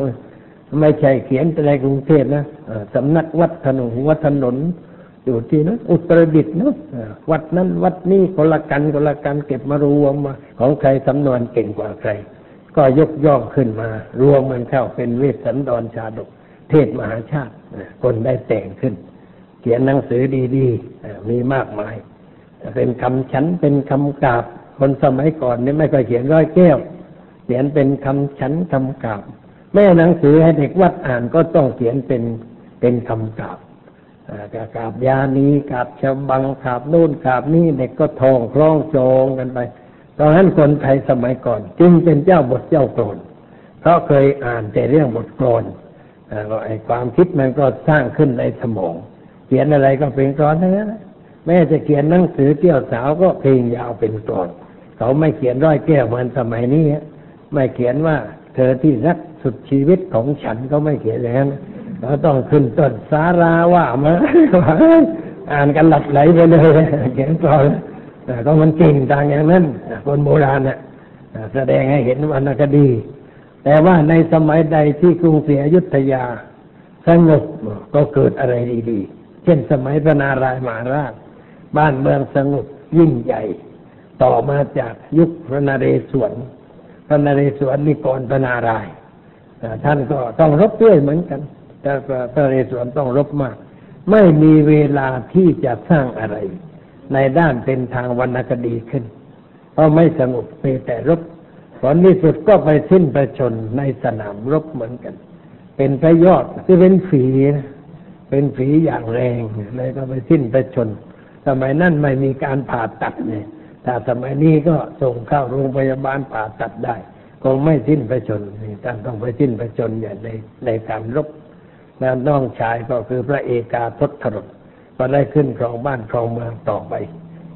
ไม่ใช่เขียนในกรุงเทพนะสำนักวัดถนนวัดถนนอยู่ที่นั้นอุตรดิตถ์นะวัดนั้นวัดนี้คนละกันคนละกันเก็บมารวมมาของใครสำนวนเก่งกว่าใครก็ยกย่องขึ้นมารวมมันเข้าเป็นเวสสันดรชาดกเทศมหาชาติคนได้แต่งขึ้นเขียนหนังสือดีๆมีมากมายเป็นคำฉันเป็นคำกราบคนสมัยก่อนนี่ไม่ค่อยเขียนร้อยแก้วเขียนเป็นคำฉันคำกราบแม่หนังสือให้เด็กวัดอ่านก็ต้องเขียนเป็นเป็นคำกราบกราบยานีกราบฉบังกราบนู่นกราบนี่เด็กก็ท่องคล้องจองกันไปตอนนั้นคนไทยสมัยก่อนจึงเป็นเจ้าบทเจ้าโกรนเพราะเคยอ่านแต่เรื่องบทโกรนไอ้ความคิดมันก็สร้างขึ้นในสมองเขียนอะไรก็เป็นกลอนทั้งนั้นแม่จะเขียนหนังสือเกี่ยวสาวก็เพลงยาวเป็นกลอนเขาไม่เขียนร้อยแก้วเหมือนสมัยนี้ไม่เขียนว่าเธอที่รักสุดชีวิตของฉันก็ไม่เขียนอย่างนั้นเราต้องขึ้นต้นสาราว่ามาอ่านกันหลับไหลไปเลยเขียนกลอนก็มันจริงต่างอย่างนั้นคนโบราณเนี่ยแสดงให้เห็นวรรณคดีแต่ว่าในสมัยใดที่กรุงศรีอยุธยาสงบก็เกิดอะไรดีๆเช่นสมัยพระนารายณ์มหาราชบ้านเมืองสงบยิ่งใหญ่ต่อมาจากยุคพระนเรศวรพระนเรศวรนี่ก่อนพระนารายณ์ท่านก็ต้องรบด้วยเหมือนกันแต่พระนเรศวรต้องรบมากไม่มีเวลาที่จะสร้างอะไรในด้านเป็นทางวรรณคดีขึ้นเพราะไม่สงบมีแต่รบผลที่สุดก็ไปสิ้นประชนในสนามรบเหมือนกันเป็นพระยอดที่เป็นฝีนะเป็นฝีอย่างแรงเลยก็ไปสิ้นไปชนสมัยนั้นไม่มีการผ่าตัดเนี่ยแต่สมัยนี้ก็ส่งเข้าโรงพยาบาลผ่าตัดได้คงไม่สิ้นไปชนท่านต้องไปสิ้นไปชนอย่างในในการรบแล้วน้องชายก็คือพระเอกาทศรถก็ได้ขึ้นครองบ้านครองเมืองต่อไป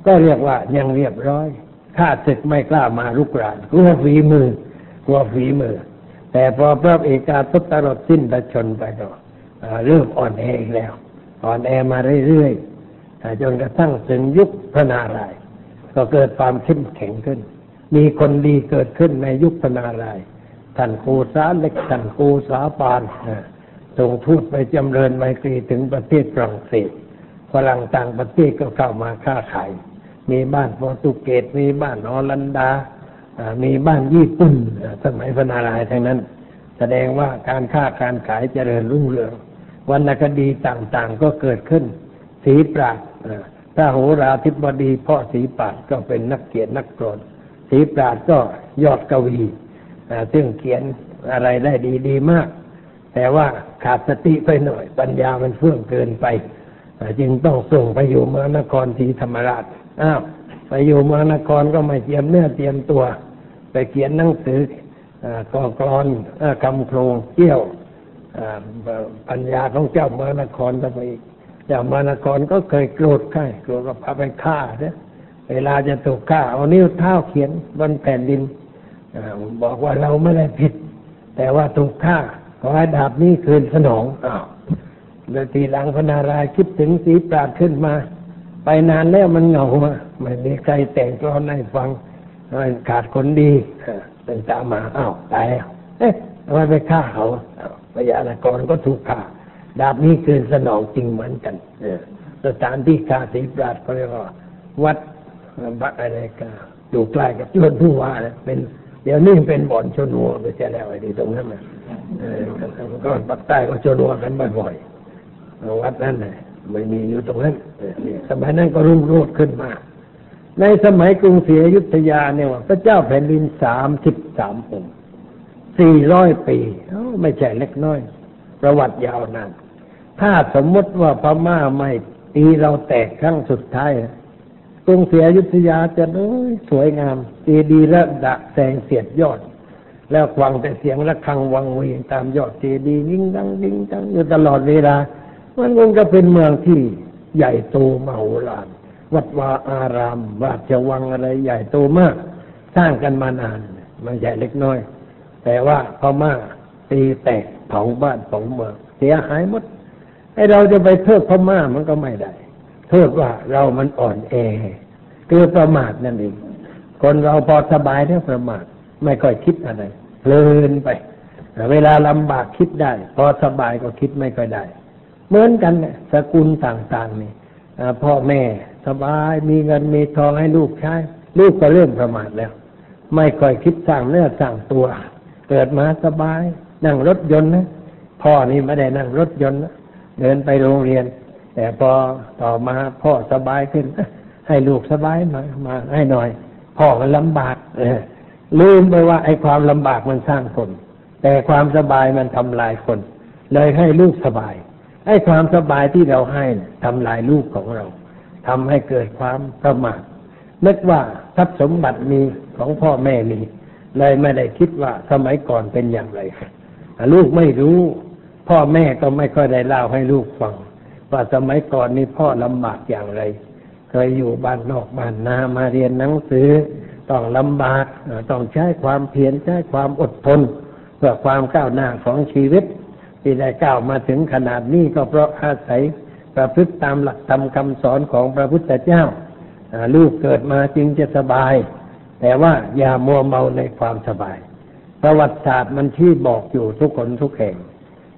ก็เรียกว่ายังเรียบร้อยข้าศึกไม่กล้ามารุกรานกลัวฝีมือกลัวฝีมือแต่พอพระเอกาทศรถสิ้นไปชนไปก็เริ่มอ่อนแออีกแล้วอ่อนแอมาเรื่อยๆจนกระทั่งถึงยุคพระนารายณ์ก็เกิดความเข้มแข็งขึ้นมีคนดีเกิดขึ้นในยุคพระนารายณ์ท่านโกษาเล็กท่านโกษาปานส่งทูตไปจำเริญไมตรีถึงประเทศฝรั่งเศสฝรั่งต่างประเทศก็เข้ามาค้าขายมีบ้านโปรตุเกสมีบ้านฮอลันดามีบ้านญี่ปุ่นสมัยพระนารายณ์ทั้งนั้นแสดงว่าการค้าการขายเจริญรุ่งเรืองวรรณคดีต่างๆก็เกิดขึ้นศรีปราชญ์ถ้าโหราธิบดีพ่อศรีปราชญ์ก็เป็นนักเขียนนักกลอนศรีปราชญ์ก็ยอดกวีซึ่งเขียนอะไรได้ดีๆมากแต่ว่าขาดสติไปหน่อยปัญญามันเฟื่องเกินไปจึงต้องส่งไปอยู่เมืองนครศรีธรรมราชอ้าวไปอยู่เมืองนครก็ไม่เตรียมเนื้อเตรียมตัวไปเขียนหนังสือกลอนคำโครงเกี่ยวปัญญาของเจ้าเมืองนครจะไปเจ้าเมืองนครก็เคยโกรธใครโกรธก็พาไปฆ่าเนี่ยเวลาจะถูกฆ่าเอานิ้วเท้าเขียนบนแผ่นดินบอกว่าเราไม่ได้ผิดแต่ว่าถูกฆ่าขอให้ดาบนี้คืนสนองอ้าว แต่ทีหลังพนารายคิดถึงศรีปราดขึ้นมาไปนานแล้วมันเหงาอะไม่มีใครแต่งกลอนให้ฟังขาดคนดีเป็นตามาอ้าวตายแล้วเอ๊ะทำไมไปฆ่าเขาพญานกรก็ถูกฆ่าดาบนี้คือสนองจริงเหมือนกันสถานที่ฆ่าศรีปราดก็เรียกว่าวัดบักอะไรก็อยู่ใกล้กับชนผู้ว่านะเป็นเดี๋ยวนี้เป็นบ่อนชนวัวไปเสียแล้วไอ้ที่ตรงนั้นนะก็ปักใต้ก็ชนวัวกันบ่อยๆวัดนั้นเลยไม่มีอยู่ตรงนั้นสมัยนั้นก็รุ่งโรจน์ขึ้นมาในสมัยกรุงศรีอยุธยาเนี่ยพระเจ้าแผ่นดินสามสิบสามองค์สี่ร้อยปีไม่ใช่เล็กน้อยประวัติยาวนานถ้าสมมติว่าพม่าไม่ตีเราแตกครั้งสุดท้ายกรุงศรีอยุธยาจะสวยงามดีดีระดับแสงเสียดยอดแล้วฟังแต่เสียงระฆังวังเวงตามยอดเจดีย์ยิ่งดังยิ่งดังอยู่ตลอดเวลามันคงจะเป็นเมืองที่ใหญ่โตมโหฬารวัดวาอารามราชวังอะไรใหญ่โตมากสร้างกันมานานไม่ใหญ่เล็กน้อยแต่ว่าพม่าตีแตกเผาบ้านเผาเมืองเสียหายหมดไอ้เราจะไปโทษพม่ามันก็ไม่ได้โทษว่าเรามันอ่อนแอคือประมาทนั่นเองคนเราพอสบายแล้วประมาทไม่ค่อยคิดอะไรเพลินไปเวลาลำบากคิดได้พอสบายก็คิดไม่ค่อยได้เหมือนกันเนี่ยสกุลต่างๆนี่พ่อแม่สบายมีเงินมีทองให้ลูกใช้ลูกก็เริ่มประมาทแล้วไม่ค่อยคิดสร้างเนื้อสร้างตัวเกิดมาสบายนั่งรถยนต์นะพ่อนี่ไม่ได้นั่งรถยนต์นะเดินไปโรงเรียนแต่พอต่อมาพ่อสบายขึ้นให้ลูกสบายมามาให้หน่อยพ่อมันลำบากลืมไปว่าไอ้ความลำบากมันสร้างคนแต่ความสบายมันทำลายคนเลยให้ลูกสบายไอ้ความสบายที่เราให้ทำลายลูกของเราทำให้เกิดความประมาทนึกว่าทรัพย์สมบัติมีของพ่อแม่มีเลยไม่ได้คิดว่าสมัยก่อนเป็นอย่างไรลูกไม่รู้พ่อแม่ก็ไม่ค่อยได้เล่าให้ลูกฟังว่าสมัยก่อนนี่พ่อลำบากอย่างไรเคยอยู่บ้านนอกบ้านนามาเรียนหนังสือต้องลำบากต้องใช้ความเพียรใช้ความอดทนเพื่อความก้าวหน้าของชีวิตที่ได้ก้าวมาถึงขนาดนี้ก็เพราะอาศัยประพฤติตามหลักธรรมคำสอนของพระพุทธเจ้าลูกเกิดมาจึงจะสบายแต่ว่าอย่ามัวเมาในความสบายประวัติศาสตร์มันที่บอกอยู่ทุกคนทุกแห่ง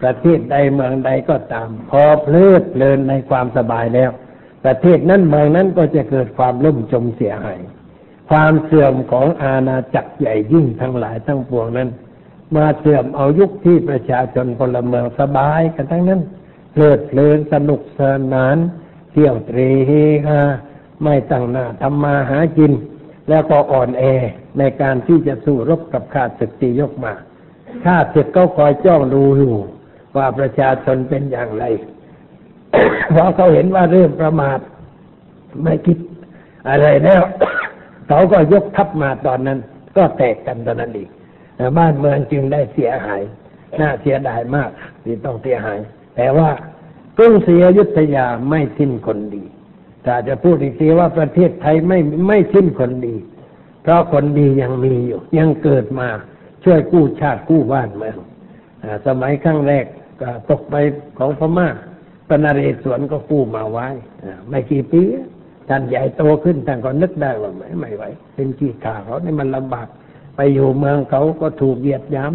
ประเทศใดเมืองใดก็ตามพอเพลิดเพลินในความสบายแล้วประเทศนั้นเมืองนั้นก็จะเกิดความล่มจมเสียหายความเสื่อมของอาณาจักรใหญ่ยิ่งทั้งหลายทั้งปวงนั้นมาเสื่อมเอายุคที่ประชาชนพลเมืองสบายกันทั้งนั้นเพลิดเพลินสนุกสนานเที่ยวเตร่เฮฮาไม่ตั้งหน้าทำมาหากินแล้วก็อ่อนแอในการที่จะสู้รบกับข้าศึกที่ยกมาข้าศึกก็คอยจ้องดูอยู่ว่าประชาชนเป็นอย่างไรเพราะเขาเห็นว่าเริ่มประมาทไม่คิดอะไรแล้ว เขาก็ยกทัพมาตอนนั้นก็แตกกันตอนนั้นอีกบ้านเมืองจึงได้เสียหายน่าเสียดายมากที่ต้องเสียหายแต่ว่ากรุงศรีอยุธยาไม่สิ้นคนดีถ้าจะพูดอีกทีว่าประเทศไทยไม่ไม่สิ้นคนดีเพราะคนดียังมีอยู่ยังเกิดมาช่วยกู้ชาติกู้บ้านเมืองสมัยครั้งแรกก็ตกไปของพม่าพระนเรศวรก็กู้มาไว้ไม่กี่ปีท่านใหญ่โตขึ้นท่านก็นึกได้ว่าไม่ไม่ไหวเป็นขี้ข่าเขาเนี่ยมันลำบากไปอยู่เมืองเขาก็ถูกเหยียดหยาม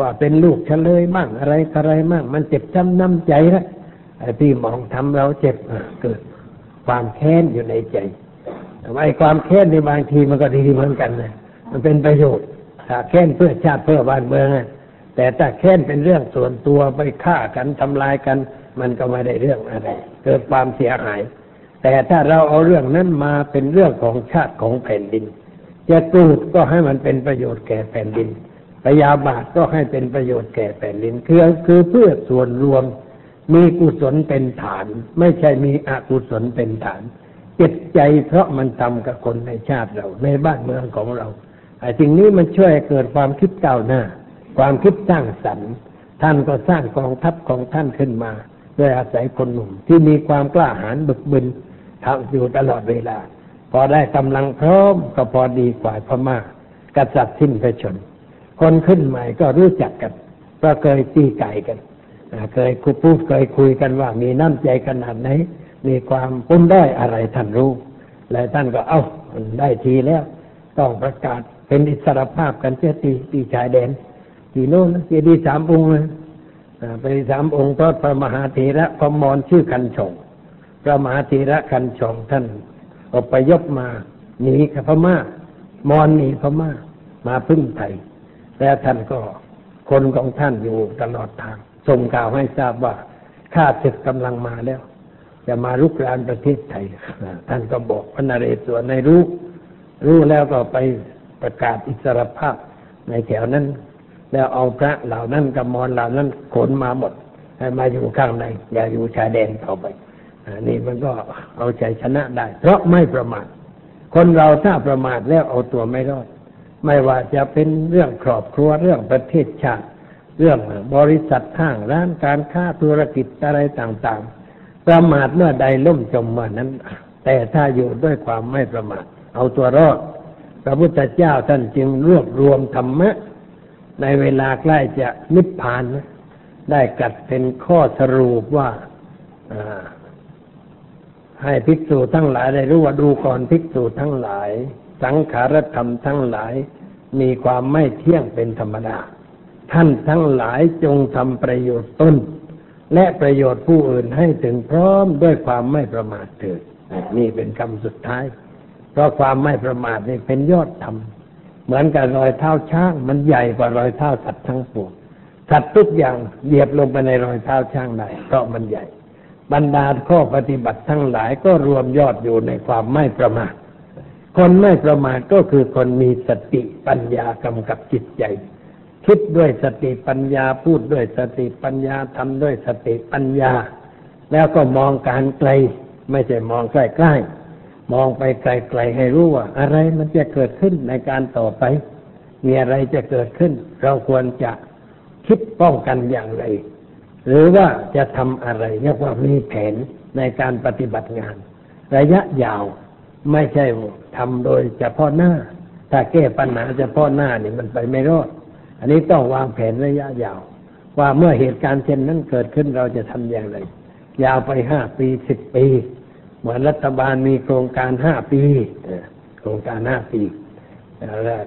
ว่าเป็นลูกเฉลยบ้างอะไรอะไรบ้างมันเจ็บช้ำน้ำใจนะไอ้พี่มองทำเราเจ็บเกิดความแค้นอยู่ในใจแต่ว่าไอ้ความแค้นในบางทีมันก็ดีเหมือนกันนะมันเป็นประโยชน์ถ้าแค้นเพื่อชาติเพื่อบ้านเมืองแต่ถ้าแค้นเป็นเรื่องส่วนตัวไปฆ่ากันทำลายกันมันก็ไม่ได้เรื่องอะไรเกิดความเสียหายแต่ถ้าเราเอาเรื่องนั้นมาเป็นเรื่องของชาติของแผ่นดินจะกรูดก็ให้มันเป็นประโยชน์แก่แผ่นดินพยาบาทก็ให้เป็นประโยชน์แก่แผ่นดินคือคือเพื่อส่วนรวมมีกุศลเป็นฐานไม่ใช่มีอกุศลเป็นฐานเจ็บใจเพราะมันทำกับคนในชาติเราในบ้านเมืองของเราไอ้สิ่งนี้มันช่วยเกิดความคิดก้าวหน้าความคิดสร้างสรรค์ท่านก็สร้างกองทัพของท่านขึ้นมาโดยอาศัยคนหนุ่มที่มีความกล้าหาญบึกบึนทำอยู่ตลอดเวลาพอได้กำลังพร้อมก็พอดีกว่าพม่ากษัตริย์สิ้นพระชนคนขึ้นใหม่ก็รู้จักกันก็เคยตีไก่กัน เคยคุยพูดเคยคุยกันว่ามีน้ำใจขนาดไหนมีความปุ้นได้อะไรท่านรู้และท่านก็เอาได้ทีแล้วต้องประกาศเป็นอิสรภาพกันเสียทีที่ชายแดนที่โน่นเจดีย์สามองค์ไปสามองค์พระพระมหาเถระพระมรชื่อคันชงพระมหาเถระคันชงท่านอพยพมาหนีกับพม่ามรหนีพม่ามาพึ่งไทยและท่านก็คนของท่านอยู่ตลอดทางส่งข่าวให้ทราบว่าข้าศึกกำลังมาแล้วจะมารุกรานประเทศไทยท่านก็บอกพระนเรศวรในรู้รู้แล้วก็ไปประกาศอิสรภาพในแถวนั้นแล้วเอาพระเหล่านั้นกับมรเหล่านั้นขนมาหมดให้มาอยู่ข้างในอย่าอยู่ชายแดนต่อไปนี่มันก็เอาใจชนะได้เพราะไม่ประมาทคนเราถ้าประมาทแล้วเอาตัวไม่รอดไม่ว่าจะเป็นเรื่องครอบครัวเรื่องประเทศชาติเรื่องบริษัทห้างร้านการค้าธุรกิจอะไรต่างๆประมาทเมื่อใดล่มจมเมื่อนั้นแต่ถ้าอยู่ด้วยความไม่ประมาทเอาตัวรอดพระพุทธเจ้าท่านจึงรวบรวมธรรมะในเวลาใกล้จะนิพพานได้กลัดเป็นข้อสรุปว่าให้ภิกษุทั้งหลายได้รู้ว่าดูก่อนภิกษุทั้งหลายสังขารธรรมทั้งหลายมีความไม่เที่ยงเป็นธรรมดาท่านทั้งหลายจงทำประโยชน์ตนและประโยชน์ผู้อื่นให้ถึงพร้อมด้วยความไม่ประมาทเถิดนี่เป็นคำสุดท้ายเพราะความไม่ประมาทนี่เป็นยอดธรรมเหมือนกับรอยเท้าช้างมันใหญ่กว่ารอยเท้าสัตว์ทั้งปวงสัตว์ทุกอย่างเหยียบลงไปในรอยเท้าช้างได้เพราะมันใหญ่บรรดาข้อปฏิบัติทั้งหลายก็รวมยอดอยู่ในความไม่ประมาทคนไม่ประมาทก็คือคนมีสติปัญญากำกับจิตใจคิดด้วยสติปัญญาพูดด้วยสติปัญญาทำด้วยสติปัญญาแล้วก็มองการไกลไม่ใช่มองใกล้ๆมองไปไกลๆให้รู้ว่าอะไรมันจะเกิดขึ้นในการต่อไปมีอะไรจะเกิดขึ้นเราควรจะคิดป้องกันอย่างไรหรือว่าจะทำอะไรเรียกว่ามีแผนในการปฏิบัติงานระยะยาวไม่ใช่ทำโดยเฉพาะหน้าถ้าแก้ปัญหาเฉพาะหน้านี่มันไปไม่รอดอันนี้ต้องวางแผนระยะยาวว่าเมื่อเหตุการณ์เช่นนั้นเกิดขึ้นเราจะทำอย่างไรยาวไปห้าปีสิบปีเหมือนรัฐบาลมีโครงการห้าปีโครงการห้าปี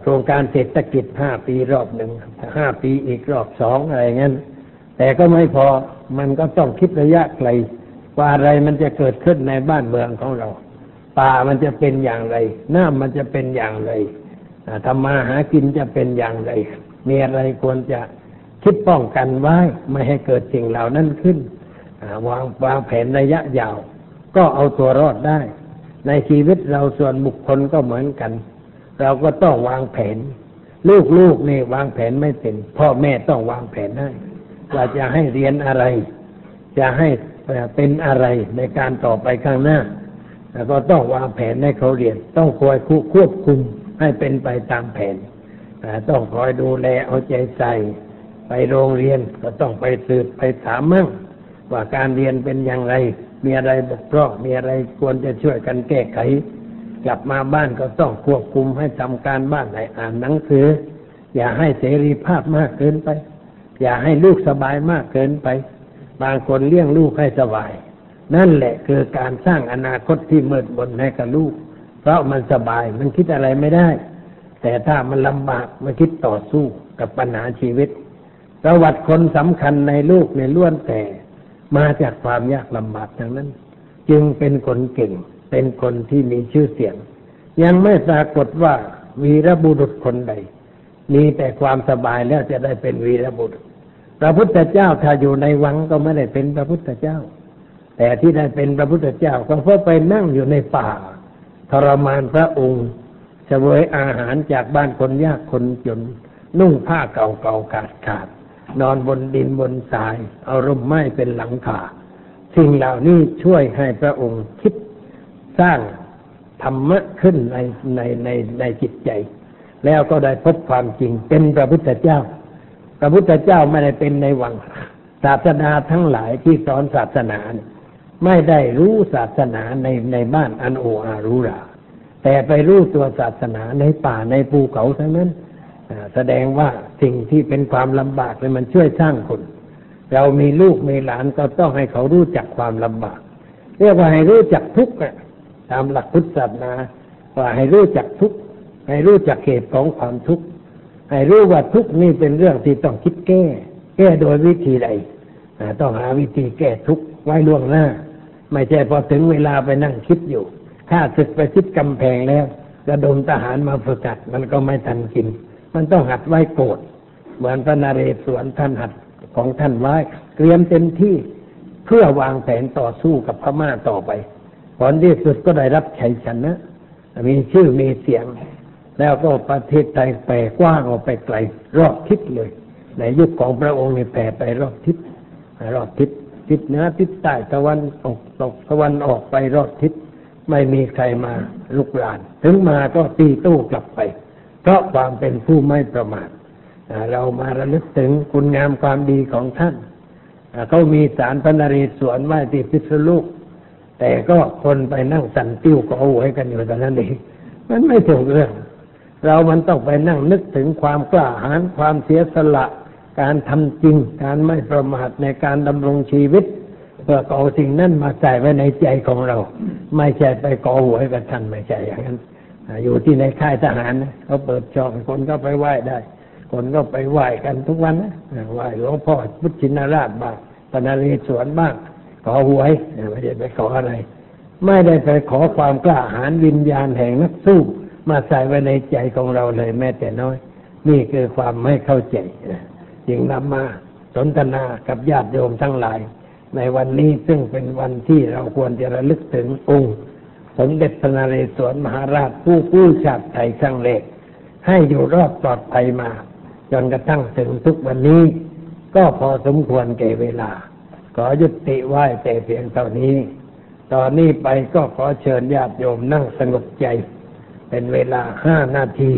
โครงการเศรษฐกิจห้าปีรอบหนึ่งห้าปีอีกรอบสองอะไรเงี้ยแต่ก็ไม่พอมันก็ต้องคิดระยะไกลว่าอะไรมันจะเกิดขึ้นในบ้านเมืองของเราป่ามันจะเป็นอย่างไรน้ำมันจะเป็นอย่างไรทำมาหากินจะเป็นอย่างไรมีอะไรควรจะคิดป้องกันไว้ไม่ให้เกิดสิ่งเหล่านั้นขึ้นวางวางแผนระยะยาวก็เอาตัวรอดได้ในชีวิตเราส่วนบุคคลก็เหมือนกันเราก็ต้องวางแผนลูกๆนี่วางแผนไม่เป็นพ่อแม่ต้องวางแผนให้ว่าจะให้เรียนอะไรจะให้เป็นอะไรในการต่อไปข้างหน้าแล้วก็ต้องวางแผนให้เขาเรียนต้องคอยควบคุมให้เป็นไปตามแผนต้องคอยดูแลเอาใจใส่ไปโรงเรียนก็ต้องไปสืบไปถามมั่งว่าการเรียนเป็นอย่างไรมีอะไรบกพร่องมีอะไรควรจะช่วยกันแก้ไขกลับมาบ้านก็ต้องควบคุมให้ทำการบ้านให้อ่านหนังสืออย่าให้เสรีภาพมากเกินไปอย่าให้ลูกสบายมากเกินไปบางคนเลี้ยงลูกให้สบายนั่นแหละคือการสร้างอนาคตที่มืดมนให้กับลูกเพราะมันสบายมันคิดอะไรไม่ได้แต่ถ้ามันลำบากมันคิดต่อสู้กับปัญหาชีวิตประวัติคนสำคัญในลูกในล้วนแต่มาจากความยากลำบากดังนั้นจึงเป็นคนเก่งเป็นคนที่มีชื่อเสียงยังไม่ปรากฏว่าวีรบุรุษคนใดมีแต่ความสบายแล้วจะได้เป็นวีรบุรุษพระพุทธเจ้าถ้าอยู่ในวังก็ไม่ได้เป็นพระพุทธเจ้าแต่ที่ได้เป็นพระพุทธเจ้าก็เพราะไปนั่งอยู่ในป่าทรมานพระองค์เสวยอาหารจากบ้านคนยากคนจนนุ่งผ้าเก่าๆขาดๆนอนบนดินบนทรายเอาร่มไม้เป็นหลังคาสิ่งเหล่านี้ช่วยให้พระองค์คิดสร้างธรรมะขึ้นในในในในจิตใจแล้วก็ได้พบความจริงเป็นพระพุทธเจ้าพระพุทธเจ้าไม่ได้เป็นในวังศาสนาทั้งหลายที่สอนศาสนาไม่ได้รู้ศาสนาในในบ้านอันโออารูราแต่ไปรู้ตัวศาสนาในป่าในภูเขาทั้งนั้นแสดงว่าสิ่งที่เป็นความลำบากเลยมันช่วยสร้างคน เรามีลูกมีหลานก็ต้องให้เขารู้จักความลำบากเรียกว่าให้รู้จักทุกข์ตามหลักพุทธศาสนาว่าให้รู้จักทุกข์ให้รู้จักเหตุของความทุกข์ให้รู้ว่าทุกข์นี่เป็นเรื่องที่ต้องคิดแก้แก้โดยวิธีใดต้องหาวิธีแก้ทุกข์ไว้ล่วงหน้าไม่ใช่พอถึงเวลาไปนั่งคิดอยู่ข้าศึกไปชิดกำแพงแล้วระดมทหารมาฝึกหัดมันก็ไม่ทันกินมันต้องหัดไว้โกรธเหมือนพระนเรศวรท่านหัดของท่านไว้เตรียมเต็มที่เพื่อวางแผนต่อสู้กับพม่าต่อไปผลที่สุดก็ได้รับชัยชนะมีชื่อมีเสียงแล้วก็ประเทศไทยแผ่กว้างออกไปไกลรอบทิศเลยในยุคของพระองค์นี่แผ่ไปรอบทิศรอบทิศทิศเหนือทิศใต้ตะวันออกตกตะวันออกไปรอบทิศไม่มีใครมาลุกรานถึงมาก็ตีตู้กลับไปเพราะความเป็นผู้ไม่ประมาทเรามาระลึกถึงคุณงามความดีของท่านเขามีศาลพระนเรศวรไว้ที่พิษณุโลกแต่ก็คนไปนั่งสั่นติ้วก็เอาหวยกันอยู่ตอนนั้นเองมันไม่ถูกเรื่องเรามันต้องไปนั่งนึกถึงความกล้าหาญความเสียสละการทำจริงการไม่ประมาทในการดำรงชีวิตเพื่อเอาสิ่งนั้นมาใส่ไว้ในใจของเราไม่ใช่ไปก่อหวยกับท่านไม่ใช่อย่างนั้นอยู่ที่ในค่ายทหารเขาเปิดจองคนก็ไปไหว้ได้คนก็ไปไหว้กันทุกวันนะไหว้หลวงพ่อพุทธชินราชบ้างพระนเรศวรบ้างขอหวยไม่ได้ไปขออะไรไม่ได้ไปขอความกล้าหาญวิญญาณแห่งนักสู้มาใส่ไว้ในใจของเราเลยแม้แต่น้อยนี่คือความไม่เข้าใจจึงนำมาสนทนากับญาติโยมทั้งหลายในวันนี้ซึ่งเป็นวันที่เราควรจะระลึกถึงองค์สมเด็จพระนเรศวรมหาราชผู้กู้ชาติไทยครั้งแรกให้อยู่รอดปลอดภัยมาจนกระทั่งถึงทุกวันนี้ก็พอสมควรแก่เวลาขอยุติไว้แต่เพียงเท่านี้ตอนนี้ไปก็ขอเชิญญาติโยมนั่งสงบใจเป็นเวลาห้านาที